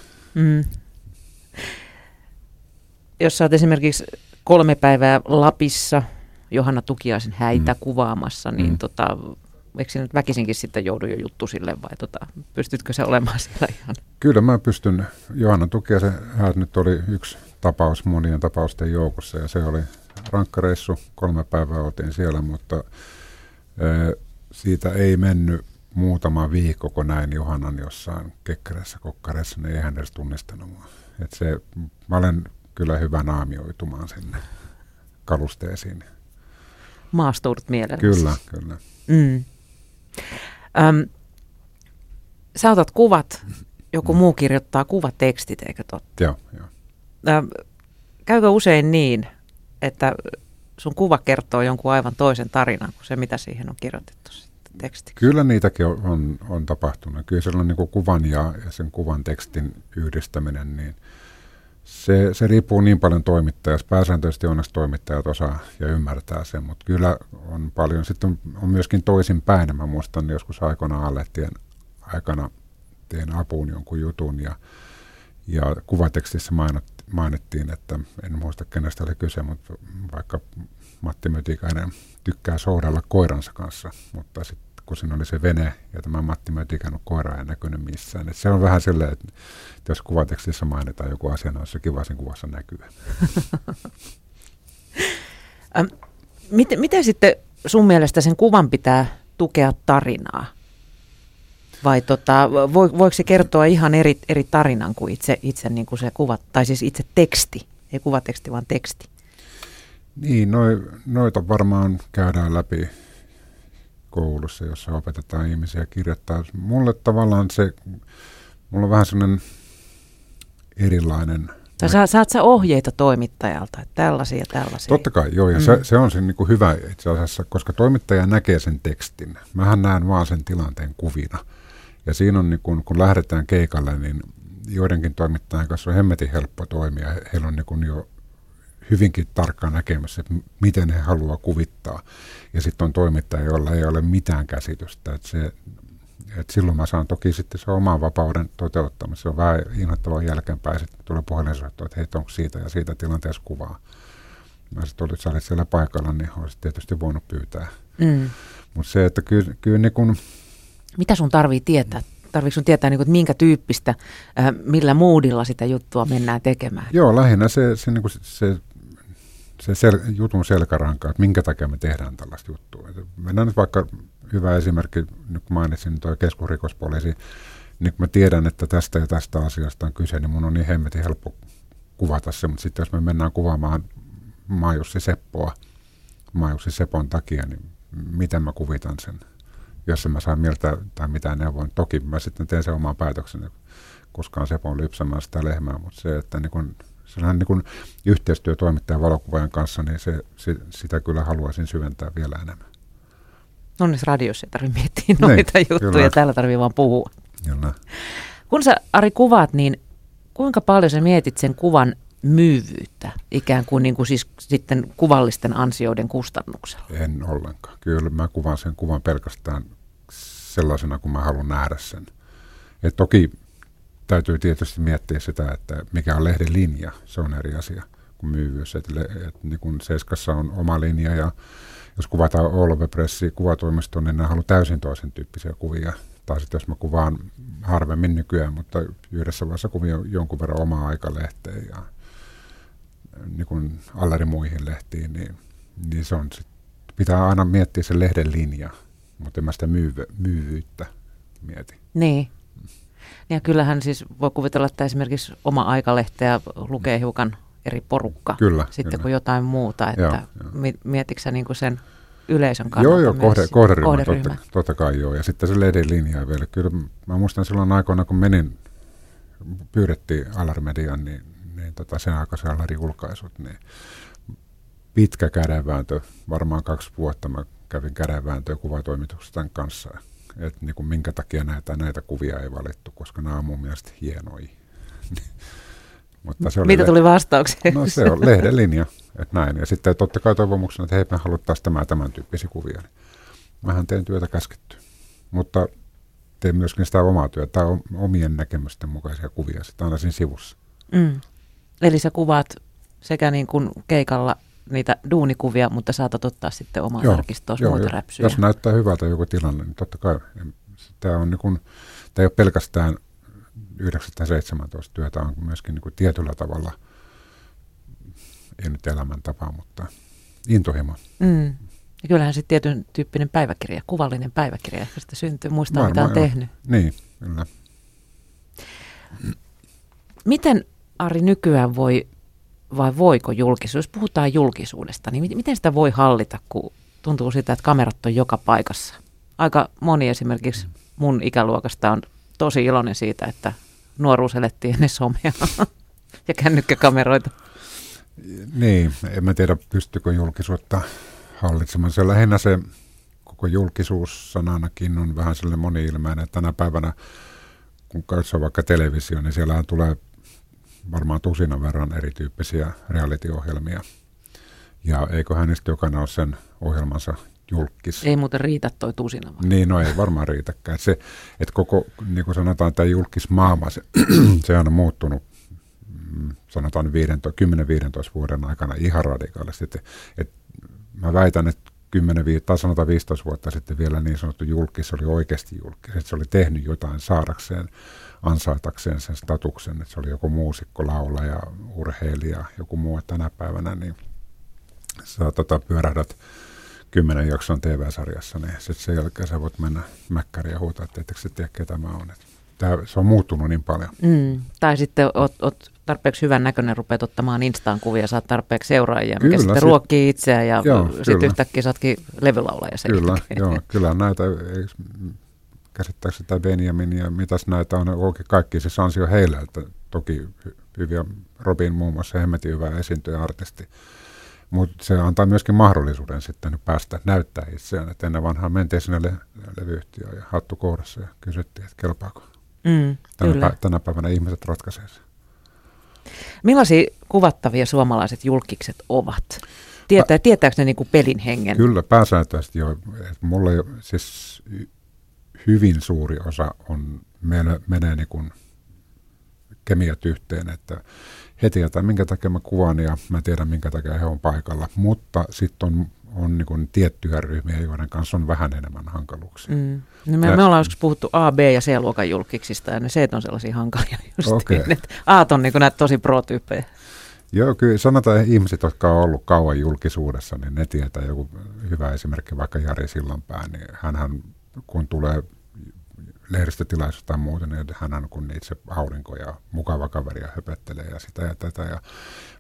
Jos sä oot esimerkiksi 3 päivää Lapissa Johanna Tukiaisen häitä kuvaamassa, niin eikö sinä nyt väkisinkin sitten joudu jo juttu sille vai pystytkö sä olemaan siellä ihan? Kyllä mä pystyn. Johanna Tukiaisen häät nyt oli yksi tapaus monien tapausten joukossa ja se oli rankka reissu. 3 päivää oltiin siellä, mutta siitä ei mennyt muutama viikko, kun näin Johannan jossain kekkärässä, kokkareissa, niin ei hän edes tunnistanut mua. Mä olen kyllä hyvä naamioitumaan sinne kalusteisiin. Maastoudut mielelläsi. Kyllä. Sä otat kuvat, joku muu kirjoittaa kuvatekstit, eikö totta? Joo. Käykö usein niin, että sun kuva kertoo jonkun aivan toisen tarinan kuin se, mitä siihen on kirjoitettu sitten tekstiksi? Kyllä niitäkin on tapahtunut. Kyllä sellainen niin kuin kuvan ja sen kuvan tekstin yhdistäminen, niin se riippuu niin paljon toimittajasta. Pääsääntöisesti onneksi toimittajat osaa ja ymmärtää sen, mutta kyllä on paljon. Sitten on myöskin toisinpäin. Mä muistan joskus aikoinaan Allettien aikana tein apuun jonkun jutun ja kuvatekstissä mainittiin, että en muista kenestä oli kyse, mutta vaikka Matti Mötikäinen tykkää soudalla koiransa kanssa, mutta sitten kun siinä oli se vene ja tämä Matti Mötikäinen koira ei näkynyt missään. Et se on vähän silleen, että jos kuvatekstissä mainitaan joku asia, niin olisi kiva sen kuvassa näkyy. Miten sitten sun mielestä sen kuvan pitää tukea tarinaa? Vai voiko se kertoa ihan eri tarinan kuin itse niin kuin se kuva, tai siis itse teksti, ei kuvateksti vaan teksti? Niin, noita varmaan käydään läpi koulussa, jossa opetetaan ihmisiä kirjoittaa. Mulle tavallaan se, mulla on vähän sellainen erilainen. Tai saat sä ohjeita toimittajalta, että tällaisia ja tällaisia? Totta kai, joo, ja se on sen niin kuin hyvä itse asiassa, koska toimittaja näkee sen tekstin. Mähän näen vaan sen tilanteen kuvina. Ja siinä on, niin kun lähdetään keikalle, niin joidenkin toimittajan kanssa on hemmetin helppo toimia. Heillä on niin kun jo hyvinkin tarkkaan näkemässä, että miten he haluaa kuvittaa. Ja sitten on toimittaja, jolla ei ole mitään käsitystä. Et silloin mä saan toki sitten se oman vapauden toteuttamisen. Se on vähän inhoittavaa jälkeenpäin. Sitten tulee puhelinsoitto, että hei, onko siitä ja siitä tilanteessa kuvaa. Mä sitten olin siellä paikalla, niin olisin tietysti voinut pyytää. Mutta se, että kyllä niin kun... Mitä sun tarvitsee tietää? Tarvitsetko sun tietää, niin kuin, että minkä tyyppistä, millä moodilla sitä juttua mennään tekemään? Joo, lähinnä se jutun selkäranka, että minkä takia me tehdään tällaista juttua. Mennään nyt vaikka hyvä esimerkki, nyt kun mainitsin tuo keskusrikospoliisi, niin kun mä tiedän, että tästä ja tästä asiasta on kyse, niin mun on niin hemmetin helppo kuvata se, mutta sitten jos me mennään kuvaamaan Maajussi Sepon takia, niin miten mä kuvitan sen? Jos en mä saa mieltä tai mitään neuvoa, toki mä sitten teen sen oman päätökseni, koskaan Sepon lypsämään sitä lehmää, mutta se, että niin kun, sellainen niin kun yhteistyö toimittajan valokuvaajan kanssa, niin sitä kyllä haluaisin syventää vielä enemmän. Onneksi radiossa ei tarvitse miettiä noita juttuja, kyllä. Täällä tarvitsee vaan puhua. Kyllä. Kun sä, Ari, kuvaat, niin kuinka paljon sä mietit sen kuvan myyvyyttä ikään kuin, siis sitten kuvallisten ansioiden kustannuksella? En ollenkaan. Kyllä mä kuvaan sen kuvan pelkästään sellaisena, kun mä haluan nähdä sen. Ja toki täytyy tietysti miettiä sitä, että mikä on lehden linja. Se on eri asia kuin myyvyys. Et niin kun Seiskassa on oma linja ja jos kuvataan All Over Pressiä kuvatoimistoon, niin nämä haluaa täysin toisen tyyppisiä kuvia. Tai sitten jos mä kuvaan harvemmin nykyään, mutta yhdessä vaiheessa kuvia jonkun verran omaa aikalehteen ja niin kuin muihin lehtiin, niin se on, pitää aina miettiä sen lehden linja, mutta en mä sitä myyvyyttä mieti. Niin. Ja kyllähän siis voi kuvitella, että esimerkiksi oma aikalehteä lukee hiukan eri porukka kuin jotain muuta, että joo. Mietitkö sä niin kuin sen yleisön kannalta? Joo, kohderyhmä. Totta kai joo, ja sitten se lehden linjaa vielä. Kyllä mä muistan silloin aikoina, kun pyydettiin Allermedian, niin sen aikaisen Allarin-julkaisut, niin pitkä kädenvääntö, varmaan 2 vuotta mä kävin kädenvääntöä kuvatoimituksen kanssa, että niin kuin minkä takia näitä kuvia ei valittu, koska nämä on mun mielestä hienoja. Mutta se oli mitä tuli vastauksia? No se on lehden linja, että näin. Ja sitten totta kai toivomuksena, että hei, me haluttaisiin tämän tyyppisiä kuvia. Mähän teen työtä käskettyä, mutta teen myöskin sitä omaa työtä, omien näkemysten mukaisia kuvia sitten aina siinä sivussa. Eli sä kuvaat sekä niin kuin keikalla niitä duunikuvia, mutta saatat ottaa sitten omaa arkistoon muita räpsyjä. Jos näyttää hyvältä joku tilanne, niin totta kai. Tämä ei ole pelkästään 917 työtä, on myöskin niin kuin tietyllä tavalla, ei nyt elämäntapa, mutta intohimo. Ja kyllähän sitten tietyn tyyppinen päiväkirja, kuvallinen päiväkirja, ehkä sitä syntyy, muistaa mitä on tehnyt. Niin, kyllä. Miten, Ari, nykyään voiko julkisuus, jos puhutaan julkisuudesta, niin miten sitä voi hallita, kun tuntuu sitä, että kamerat on joka paikassa? Aika moni esimerkiksi mun ikäluokasta on tosi iloinen siitä, että nuoruus elettiin ennen somea ja kännykkäkameroita. Niin, en mä tiedä pystyykö julkisuutta hallitsemaan. Se lähinnä se koko julkisuussananakin on vähän sellainen moni-ilmäinen. Tänä päivänä, kun katsoo vaikka televisio, niin siellähän tulee varmaan 12 verran erityyppisiä reality-ohjelmia. Ja eiköhän niistä jokainen ole sen ohjelmansa julkis. Ei muuten riitä toi 12. Niin, no ei varmaan riitäkään. Se, että koko, niin kuin sanotaan, tämä julkismaailma, se on muuttunut, sanotaan 10-15 vuoden aikana ihan radikaalisti. Mä väitän, että 15 vuotta sitten vielä niin sanottu julkis oli oikeasti julkis. Että se oli tehnyt jotain saadakseen, ansaitakseen sen statuksen, että se oli joku muusikko, laulaja, urheilija, joku muu. Tänä päivänä niin sä pyörähdät 10 jakson TV-sarjassa, niin sitten sen jälkeen sä voit mennä Mäkkäriin ja huutaa, että etteikö sä tiedä, ketä mä oon. Se on muuttunut niin paljon. Tai sitten oot tarpeeksi hyvän näköinen, rupeat ottamaan Instaan kuvia, saat tarpeeksi seuraajia, mikä kyllä, sitten ruokkii itseään ja sitten yhtäkkiä saatkin levylaulaja sen kyllä, jälkeen. Joo, kyllä näitä, käsittääkseni tämä Benjamin ja mitäs näitä on, oikein kaikki siis ansio heillä, että toki hyviä, Robin muun muassa hemmetin hyvä esiintyjä artisti. Mutta se antaa myöskin mahdollisuuden sitten päästä näyttää itseään. Et ennen vanhaan mentiin sinne levyyhtiöön ja hattu kohdassa ja kysyttiin, että kelpaako. Tänä päivänä ihmiset ratkaisee sen. Millaisia kuvattavia suomalaiset julkikset ovat? Tietääkö ne niinku pelin hengen? Kyllä, pääsääntöisesti jo. Mulla jo, siis hyvin suuri osa on, menee niin kuin kemiat yhteen, että he tietää, minkä takia mä kuvaan ja mä tiedän, minkä takia he on paikalla, mutta sitten on niin kuin tiettyjä ryhmiä, joiden kanssa on vähän enemmän hankaluuksia. No me ollaan joskus puhuttu A, B ja C-luokan julkiksista ja ne C on sellaisia hankalia just okay. Niin, että A on niin kuin näitä tosi pro-tyyppejä. Joo, kyllä sanotaan, että ihmiset, jotka on ollut kauan julkisuudessa, niin ne tietää. Joku hyvä esimerkki, vaikka Jari Sillanpää, niin hänhän kun tulee lehdistötilaisuus tai muuta, niin hän kun itse aurinko ja mukava kaveri ja höpöttelee ja sitä ja tätä. Ja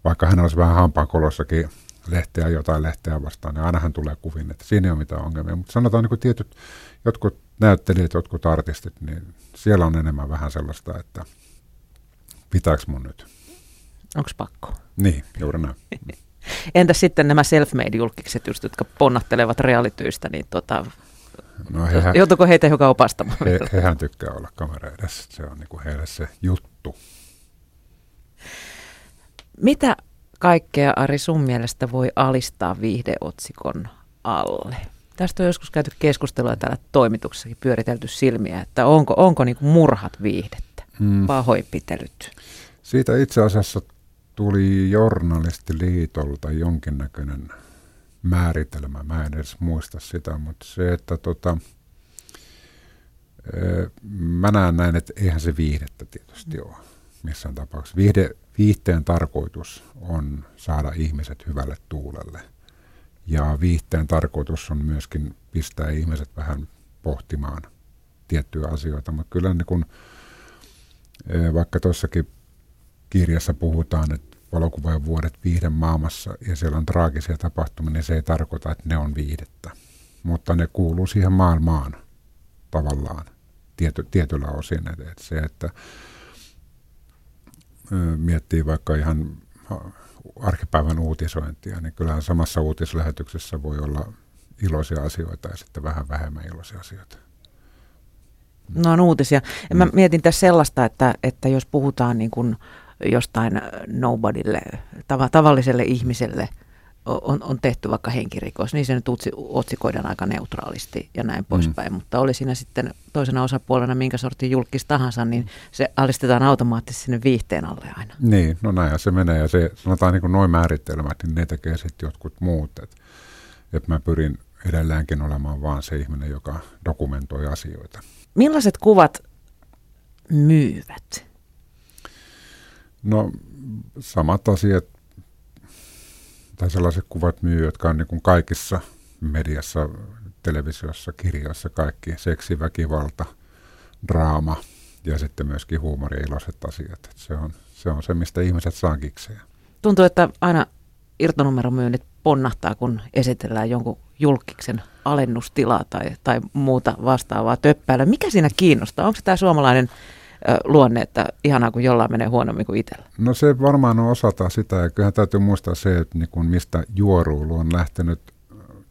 vaikka hän olisi vähän hampaankolossakin lehteä jotain lehteä vastaan, niin aina hän tulee kuvin, että siinä ei ole mitään ongelmia. Mutta sanotaan niin kuin tietyt, jotkut näyttelijät, jotkut artistit, niin siellä on enemmän vähän sellaista, että pitääkö mun nyt? Onko pakko? Niin, juuri näin. Entä sitten nämä self-made-julkikset, just, jotka ponnattelevat realityistä, niin No joutuuko heitä joka opastamaan? Hehän tykkää olla kamera edessä, se on niin kuin heille se juttu. Mitä kaikkea, Ari, sun mielestä voi alistaa viihdeotsikon alle? Tästä on joskus käyty keskustelua täällä toimituksessakin, pyöritelty silmiä, että onko niin kuin murhat viihdettä, pahoinpitelyt? Siitä itse asiassa tuli Journalistiliitolta jonkinnäköinen määritelmä. Mä en edes muista sitä, mutta se, että mä näen, että eihän se viihdettä tietysti ole missään tapauksessa. Viihteen tarkoitus on saada ihmiset hyvälle tuulelle. Ja viihteen tarkoitus on myöskin pistää ihmiset vähän pohtimaan tiettyjä asioita. Mutta kyllä niin kun, vaikka tuossakin kirjassa puhutaan, että Valokuvaajan vuodet viihden maailmassa ja siellä on traagisia tapahtumia, niin se ei tarkoita, että ne on viihdettä. Mutta ne kuuluu siihen maailmaan tavallaan tietyllä osin. Että se, että miettii vaikka ihan arkipäivän uutisointia, niin kyllähän samassa uutislähetyksessä voi olla iloisia asioita ja sitten vähän vähemmän iloisia asioita. No on uutisia. Mä mietin tässä sellaista, että jos puhutaan niin kuin jostain nobodylle, tavalliselle ihmiselle on tehty vaikka henkirikos, niin se nyt otsikoidaan aika neutraalisti ja näin poispäin. Mutta oli siinä sitten toisena osapuolena minkä sortin julkis tahansa, niin se alistetaan automaattisesti sinne viihteen alle aina. Niin, no näin se menee. Ja se, sanotaan niin kuin noin määritelmät, niin ne tekee sitten jotkut muut. Että mä pyrin edelleenkin olemaan vaan se ihminen, joka dokumentoi asioita. Millaiset kuvat myyvät? No samat asiat tai sellaiset kuvat myy, jotka on niin kuin kaikissa mediassa, televisiossa, kirjoissa kaikki. Seksi, väkivalta, draama ja sitten myöskin huumori ja iloiset asiat. Et se on se, mistä ihmiset saa kiksejä. Tuntuu, että aina irtonumeromyynnit ponnahtaa, kun esitellään jonkun julkiksen alennustilaa tai muuta vastaavaa töppäillä. Mikä siinä kiinnostaa? Onko tämä suomalainen luonne, että ihanaa, kun jollain menee huonommin kuin itsellä? No se varmaan on osata sitä, ja kyllähän täytyy muistaa se, että niin kun mistä juoruilu on lähtenyt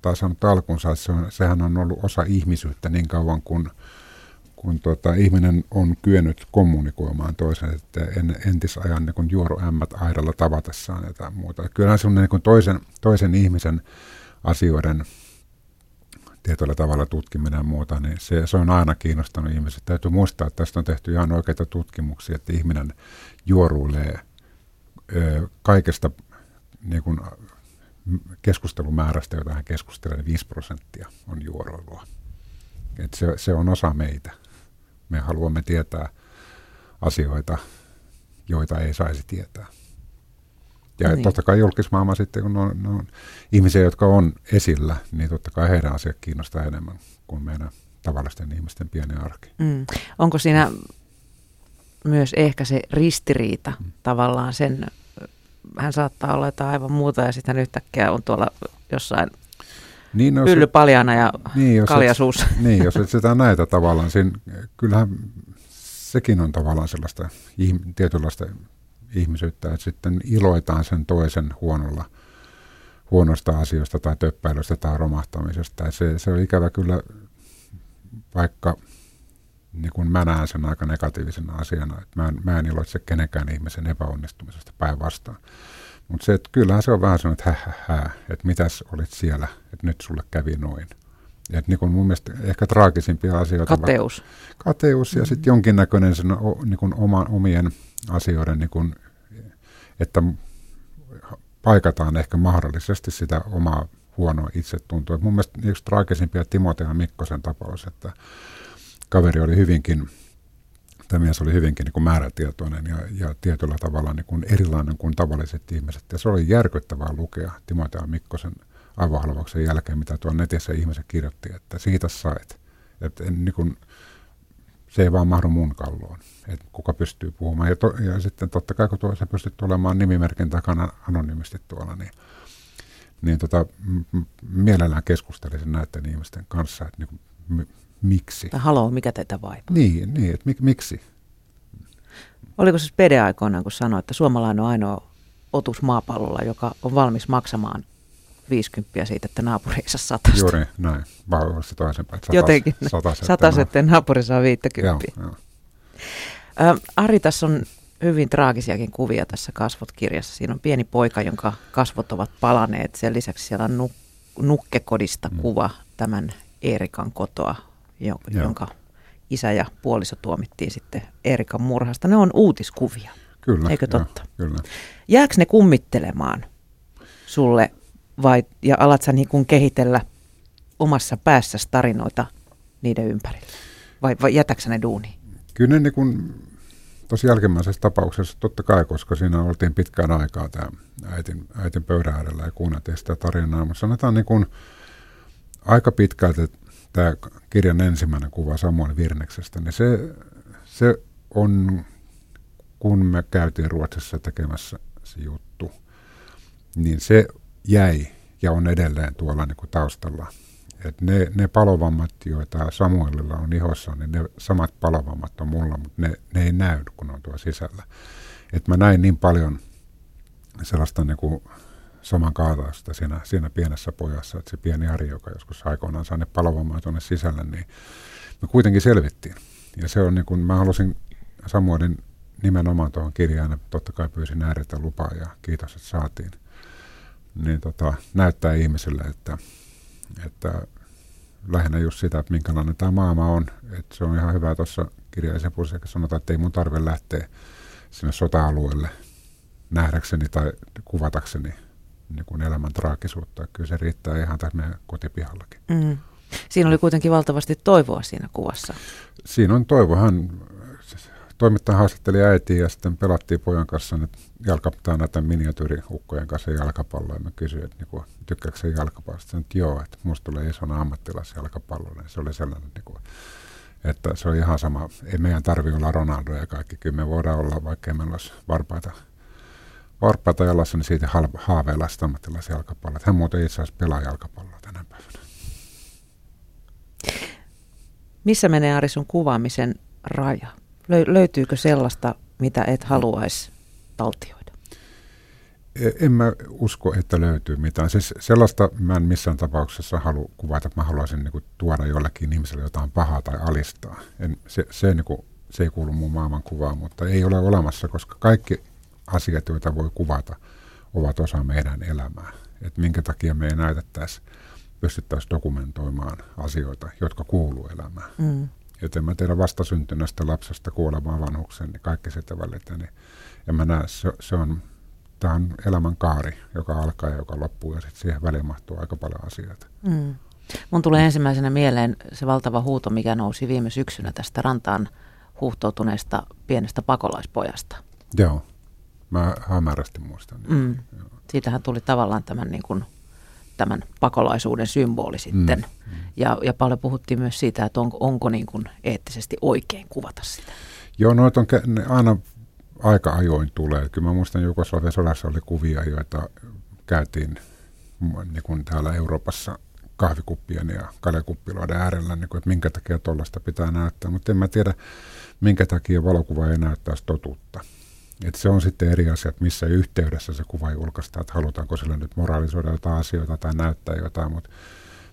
tai saanut alkunsa, sehän on ollut osa ihmisyyttä niin kauan, kun ihminen on kyennyt kommunikoimaan toisen, että entisajan niin kun juoruämmät aidalla tavatessaan ja jotain muuta. Kyllähän semmoinen niin kun toisen ihmisen asioiden tietyllä tavalla tutkiminen ja muuta, niin se on aina kiinnostanut ihmiset. Täytyy muistaa, että tästä on tehty ihan oikeita tutkimuksia, että ihminen juoruilee kaikesta niin kuin keskustelumäärästä, jota hän keskustelee, 5% on juoruilua. Se on osa meitä. Me haluamme tietää asioita, joita ei saisi tietää. Ja niin, totta kai julkismaailma sitten, kun on ihmisiä, jotka on esillä, niin totta kai heidän asiat kiinnostaa enemmän kuin meidän tavallisten ihmisten pieni arki. Onko siinä myös ehkä se ristiriita tavallaan sen, hän saattaa olla jotain aivan muuta ja sitten hän yhtäkkiä on tuolla jossain niin, pylly paljana ja kaljasuussa. Niin, jos et sitä näitä tavallaan, siinä, kyllähän sekin on tavallaan sellaista tietynlaista ihmisyyttä, että sitten iloitaan sen toisen huonosta asioista tai töppäilystä tai romahtamisesta. Ja se on ikävä kyllä, vaikka niin kun mä näen sen aika negatiivisena asiana, että mä en iloitse kenenkään ihmisen epäonnistumisesta, päinvastaan. Mutta se, että kyllähän se on vähän sellainen, että että mitäs olit siellä, että nyt sulle kävi noin. Että niin kun mun mielestä ehkä traagisimpia asioita. Kateus. Kateus ja sitten jonkinnäköinen sen niin omien asioiden, niin kun, että paikataan ehkä mahdollisesti sitä omaa huonoa itsetuntoa. Mun mielestä yksi traagisimpia Timo T. A. Mikkosen tapaus, että kaveri oli hyvinkin, tämä mies oli hyvinkin niin kuin määrätietoinen ja tietyllä tavalla niin kuin erilainen kuin tavalliset ihmiset. Ja se oli järkyttävää lukea Timo T. A. Mikkosen avohalvauksen jälkeen, mitä tuolla netissä ihmiset kirjoitti, että siitä sait. Että niin kuin, se ei vaan mahdu mun kalloon, että kuka pystyy puhumaan. Ja sitten totta kai, kun sä pystyt tulemaan nimimerkin takana anonyymisti tuolla, niin mielellään keskustelisin näiden ihmisten kanssa, että niin kuin, miksi. Tai haloo, mikä teitä vaivaa. Niin että miksi. Oliko se Pede aikoinaan, kun sanoi, että suomalainen on ainoa otus maapallolla, joka on valmis maksamaan 50 siitä, että naapuri ei saa 100. Juuri näin. Vaan se toisinpäin. Jotenkin. 100, että naapuri saa 50. Ari, tässä on hyvin traagisiakin kuvia tässä Kasvot-kirjassa. Siinä on pieni poika, jonka kasvot ovat palaneet. Sen lisäksi siellä on nukkekodista kuva tämän Eerikan kotoa, jonka isä ja puoliso tuomittiin sitten Eerikan murhasta. Ne on uutiskuvia. Kyllä. Eikö totta? Joo, kyllä. Jääkö ne kummittelemaan sulle? Vai, ja alat sä niin kuin kehitellä omassa päässäsi tarinoita niiden ympärillä? Vai jätäksä ne duuniin? Kyllä ne niin kuin tosi jälkimmäisessä tapauksessa totta kai, koska siinä oltiin pitkään aikaa tämä äitin pöydän äärellä ja kuunneltiin sitä tarinaa. Mutta sanotaan niin kuin aika pitkälti tämä kirjan ensimmäinen kuva Samuel Virneksestä, niin se on, kun me käytiin Ruotsissa tekemässä se juttu, niin se jäi ja on edelleen tuolla niin kuin taustalla. Et ne palovammat, joita Samuelilla on ihossa, niin ne samat palovammat on mulla, mutta ne ei näy, kun on tuo sisällä. Et mä näin niin paljon sellaista niin kuin samankaltaista siinä pienessä pojassa, että se pieni Ari, joka joskus aikoinaan saa ne palovammat tuonne sisälle, niin me kuitenkin selvittiin. Ja se on niin kuin, mä halusin Samuelin nimenomaan tuohon kirjaan, ja totta kai pyysin ääretä lupaa ja kiitos, että saatiin. Niin näyttää ihmisille, että lähinnä just sitä, että minkälainen tämä maailma on. Että se on ihan hyvä tuossa kirjaisen puolessa, sanotaan, että ei mun tarve lähteä sinne sota-alueelle nähdäkseni tai kuvatakseni niin kuin elämän traagisuutta. Kyllä se riittää ihan tässä meidän kotipihallakin. Mm. Siinä oli kuitenkin valtavasti toivoa siinä kuvassa. Siinä on toivo. Toimittaja haastatteli äitiä ja sitten pelattiin pojan kanssa nyt näiden miniatyyriukkojen kanssa jalkapalloa. Ja mä kysyin, että niinku, tykkääkö se jalkapallosta? Että joo, että musta tulee isona ammattilaisjalkapallolla. Se oli sellainen, niinku, että se on ihan sama. Ei meidän tarvitse olla Ronaldoja kaikki. Kyllä me voidaan olla, vaikka meillä olisi varpaita jalassa, niin siitä haaveilla sitä ammattilaisjalkapalloa. Hän muuten itse asiassa pelaa jalkapalloa tänä päivänä. Missä menee, Ari, sun kuvaamisen raja? Löytyykö sellaista, mitä et haluaisi taltioida? En mä usko, että löytyy mitään. Siis sellaista mä en missään tapauksessa halua kuvata, että mä haluaisin niinku tuoda jollekin ihmiselle jotain pahaa tai alistaa. Se ei kuulu mun maailman kuvaan, mutta ei ole olemassa, koska kaikki asiat, joita voi kuvata, ovat osa meidän elämää. Et minkä takia me ei pystyttäisiin dokumentoimaan asioita, jotka kuuluu elämään. Mm. Joten mä tiedän vastasyntyneestä lapsesta kuolevaan vanhukseen, niin kaikki sitä välitä, niin en mä näe, tämä on elämänkaari, joka alkaa ja joka loppuu, ja sitten siihen väliin mahtuu aika paljon asioita. Mm. Mun tulee ensimmäisenä mieleen se valtava huuto, mikä nousi viime syksynä tästä rantaan huuhtoutuneesta pienestä pakolaispojasta. Joo, mä hämärästi muistan. Joo. Siitähän tuli tavallaan tämän niin kuin tämän pakolaisuuden symboli sitten. Ja paljon puhuttiin myös siitä, että onko niin kuin eettisesti oikein kuvata sitä. Joo, noita on aina aika ajoin tulee. Kyllä mä muistan, Jugoslavian sodassa oli kuvia, joita käytiin niin kuin täällä Euroopassa kahvikuppien ja kaljakuppiloiden äärellä, niin kuin, että minkä takia tuollaista pitää näyttää. Mutta en mä tiedä, minkä takia valokuva ei näyttäisi totuutta. Et se on sitten eri asia, että missä yhteydessä se kuva julkaistaan, että halutaanko sillä nyt moralisoida jotain asioita tai näyttää jotain, mutta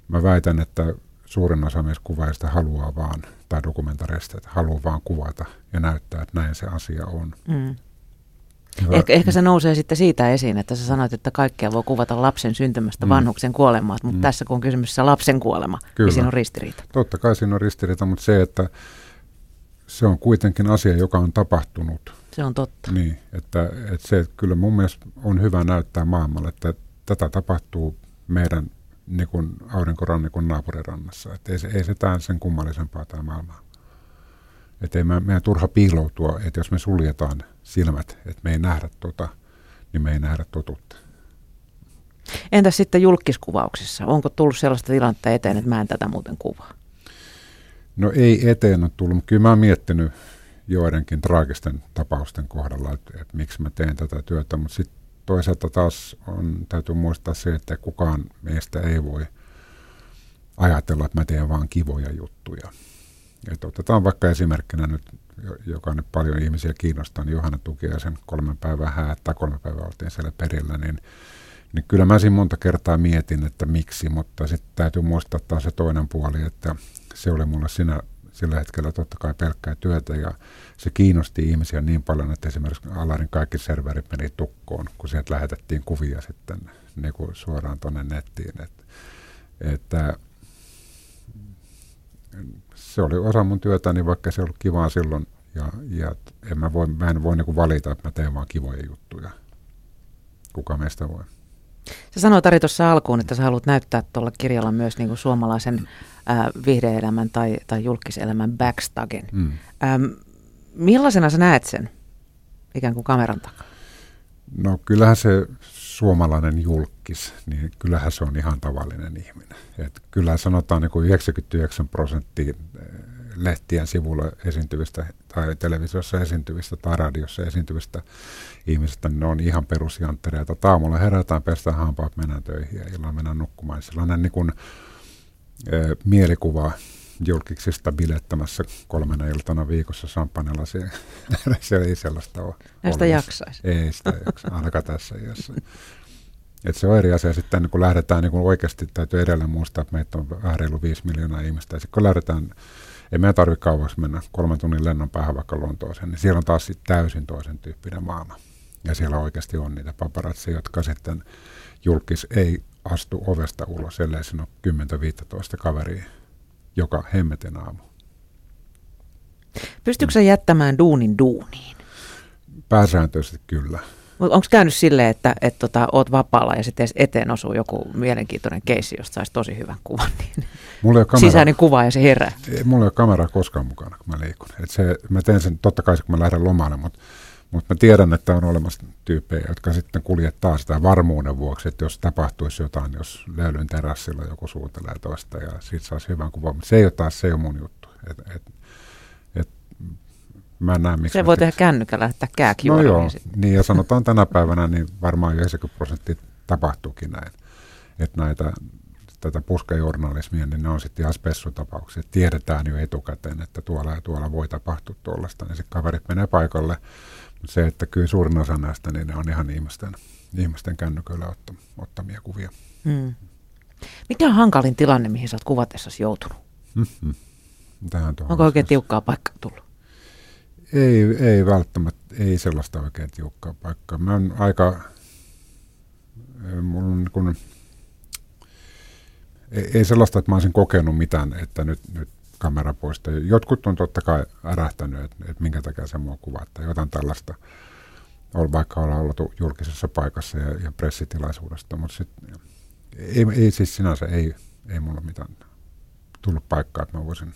mä väitän, että suurin osa myös kuvaajista haluaa vaan, tai dokumentareista, että haluaa vaan kuvata ja näyttää, että näin se asia on. Mm. Ehkä se nousee sitten siitä esiin, että sä sanoit, että kaikkea voi kuvata lapsen syntymästä vanhuksen kuolemaan, mutta tässä kun on kysymyksessä lapsen kuolema, kyllä, niin siinä on ristiriita. Totta kai siinä on ristiriita, mutta se, että se on kuitenkin asia, joka on tapahtunut. Se on totta. Niin, että se että kyllä mun mielestä on hyvä näyttää maailmalle, että tätä tapahtuu meidän niin kuin aurinkorannikon naapurirannassa. Että ei se tämän sen kummallisempaa tämä maailma. Että ei meidän turha piiloutua, että jos me suljetaan silmät, että me ei nähdä tota, niin me ei nähdä totuutta. Entäs sitten julkiskuvauksissa? Onko tullut sellaista tilannetta eteen, että mä en tätä muuten kuvaa? No ei eteen ole tullut, mutta kyllä mä oon miettinyt joidenkin traagisten tapausten kohdalla, että miksi mä teen tätä työtä, mutta sitten toisaalta taas täytyy muistaa se, että kukaan meistä ei voi ajatella, että mä teen vaan kivoja juttuja. Et otetaan vaikka esimerkkinä nyt, joka nyt paljon ihmisiä kiinnostaa, niin Johanna Tukiaisen 3 päivää häättää, 3 päivää oltiin siellä perillä, niin kyllä mä siinä monta kertaa mietin, että miksi, mutta sitten täytyy muistaa taas se toinen puoli, että se oli mulle sillä hetkellä totta kai pelkkää työtä ja se kiinnosti ihmisiä niin paljon, että esimerkiksi Allarin kaikki serverit meni tukkoon, kun sieltä lähetettiin kuvia sitten niin kuin suoraan tuonne nettiin. Että se oli osa mun työtäni, vaikka se oli kivaa silloin ja mä en voi niin kuin valita, että mä teen vaan kivoja juttuja. Kuka meistä voi? Sä sanoit, Ari, tuossa alkuun, että sä haluat näyttää tuolla kirjalla myös niin kuin suomalaisen viihde-elämän tai julkiselämän backstagin. Millaisena sä näet sen ikään kuin kameran takaa? No kyllähän se suomalainen julkis, niin kyllähän se on ihan tavallinen ihminen. Et kyllähän sanotaan niin kuin 99% lehtien sivulla esiintyvistä tai televisiossa esiintyvistä tai radiossa esiintyvistä ihmisistä, ne on ihan perusjanttereita. Aamulla herätään, pestään hampaat, mennään töihin ja illalla mennään nukkumaan. Sellainen niin kuin mielikuva julkiksista bilettämässä 3 iltana viikossa samppanelasien. Se ei sellaista ole. Näistä jaksaisi. Ei sitä jaksa, ainakaan tässä iässä. Et se on eri asia. Sitten niin kun lähdetään niin kun oikeasti, täytyy edelleen muistaa, että meitä on vähän reilu 5 miljoonaa ihmistä. Ja sitten kun lähdetään, ei meidän tarvitse kauaksi mennä 3 tunnin lennon päähän vaikka Lontooseen, niin siellä on taas täysin toisen tyyppinen maailma. Ja siellä oikeasti on niitä paparatseja, jotka sitten julkis ei astu ovesta ulos, ellei siinä ole 10-15 kaveria joka hemmeten aamu. Pystyykö sä jättämään duunin duuniin? Pääsääntöisesti kyllä. Onko käynyt silleen, että oot vapaalla ja sitten eteen osuu joku mielenkiintoinen keissi, josta saisi tosi hyvän kuvan, niin sisäinen kuva ja se herää? Mulla ei ole kameraa koskaan mukana, kun mä liikun. Mä teen sen totta kai, kun mä lähden lomalle, mutta mä tiedän, että on olemassa tyyppejä, jotka sitten kuljettaa sitä varmuuden vuoksi, että jos tapahtuisi jotain, jos löylyn terassilla joku suutelee toista ja siitä saisi hyvän kuvan, mutta se ei ole taas se mun juttu. Mä näen, miksi se voi tehdä kännykällä, lähettää kääkijuoria. No joo, niin ja sanotaan tänä päivänä, niin varmaan 90% tapahtuukin näin. Että tätä puskajournalismia, niin ne on sitten ihan spessutapauksia. Tiedetään jo etukäteen, että tuolla ja tuolla voi tapahtua tuollaista, niin sitten kaverit menee paikalle. Mutta se, että kyllä suurin osa näistä, niin ne on ihan ihmisten kännyköillä ottamia kuvia. Mm. Mikä on hankalin tilanne, mihin sä oot kuvatessasi joutunut? Onko oikein tiukkaa paikkaa tullut? Ei välttämättä, ei sellaista oikein tiukkaa paikkaa. Mä oon ei sellaista, että mä olisin kokenut mitään, että nyt kamera poista. Jotkut on totta kai ärähtänyt, että minkä takia se mua kuvaa, että jotain tällaista, vaikka ollaan ollut julkisessa paikassa ja pressitilaisuudesta, mutta sitten ei siis sinänsä, ei mulla mitään tullut paikkaa, että mä voisin.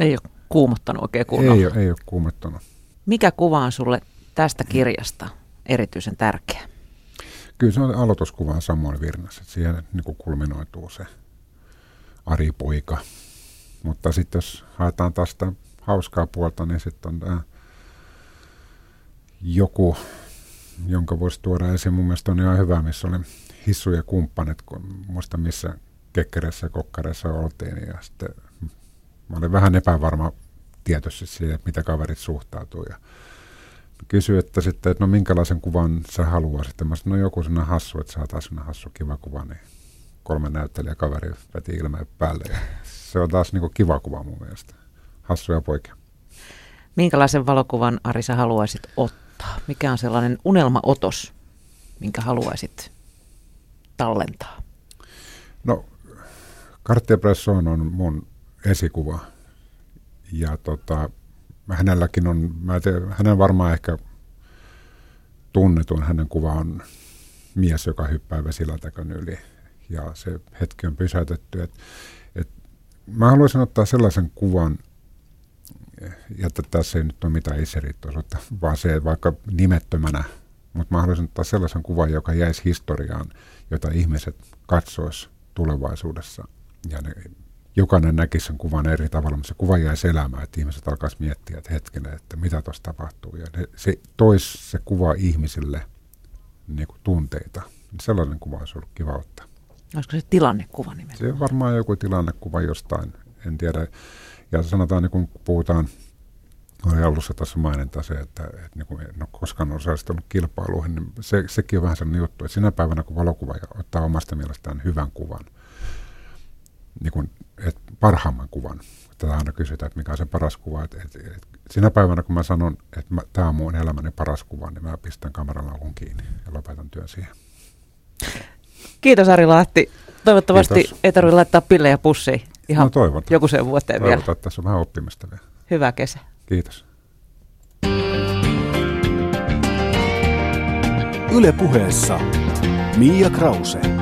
Ei ole kuumottanut oikein kunnolla. Ei ole kuumottanut. Mikä kuva on sulle tästä kirjasta erityisen tärkeä? Kyllä se on aloituskuvaan Samuel Virnas, että siihen niin kulminoituu se Ari-poika. Mutta sitten jos haetaan taas sitä hauskaa puolta, niin sitten on tämä joku, jonka voisi tuoda esiin. Mun mielestä on ihan hyvä, missä oli Hissu ja kumppanit, kun muista missä Kekkerässä ja Kokkareessa oltiin. Ja sitten mä olin vähän epävarma tietysti siitä, että mitä kaverit suhtautuu. Ja kysyi, että sitten, että no minkälaisen kuvan sä haluaisit. Mä sanoin, no joku sellainen hassu, että saataisiin sellainen hassu kiva kuva. Niin 3 näyttelijäkaveria veti ilmeen päälle. Ja se on taas niin kuin kiva kuva mun mielestä. Hassuja poikia. Minkälaisen valokuvan, Ari, sä haluaisit ottaa? Mikä on sellainen unelmaotos, minkä haluaisit tallentaa? No, Kartier-Bresson on mun esikuva. Ja hänelläkin on, hänen varmaan ehkä tunnetun hänen kuva on mies, joka hyppää vesilätäkön yli. Ja se hetki on pysäytetty. Mä haluaisin ottaa sellaisen kuvan, ja tässä ei nyt ole mitään iseriittoisuutta, vaan se vaikka nimettömänä. Mutta mä haluaisin ottaa sellaisen kuvan, joka jäisi historiaan, jota ihmiset katsois tulevaisuudessa. Ja jokainen näkisi sen kuvan eri tavalla, mutta se kuva jäisi elämään, että ihmiset alkaisi miettiä, että hetkinen, että mitä tuossa tapahtuu. Ja se toisi se kuva ihmisille niin kuin tunteita. Sellainen kuva olisi ollut kiva ottaa. Olisiko se tilannekuva nimenomaan? Se on varmaan joku tilannekuva jostain, en tiedä. Ja sanotaan, niin kun puhutaan, oli alussa tässä maininta se, että niin kun en ole koskaan osallistunut kilpailuihin, niin sekin on vähän sellainen juttu, että sinä päivänä kun valokuvaaja ottaa omasta mielestään hyvän kuvan, niin kun, että parhaamman kuvan, tätä aina kysytään, että mikä on se paras kuva, että sinä päivänä kun mä sanon, että tämä on mun elämäni paras kuva, niin mä pistän kameralaukun kiinni ja lopetan työn siihen. Kiitos, Ari Lahti. Toivottavasti kiitos. Ei tarvitse laittaa pillejä pussiin ihan no, joku sen vuoteen vielä. Toivotaan, että tässä on vähän oppimista vielä. Hyvää kesää. Kiitos. Yle Puheessa Miia Krause.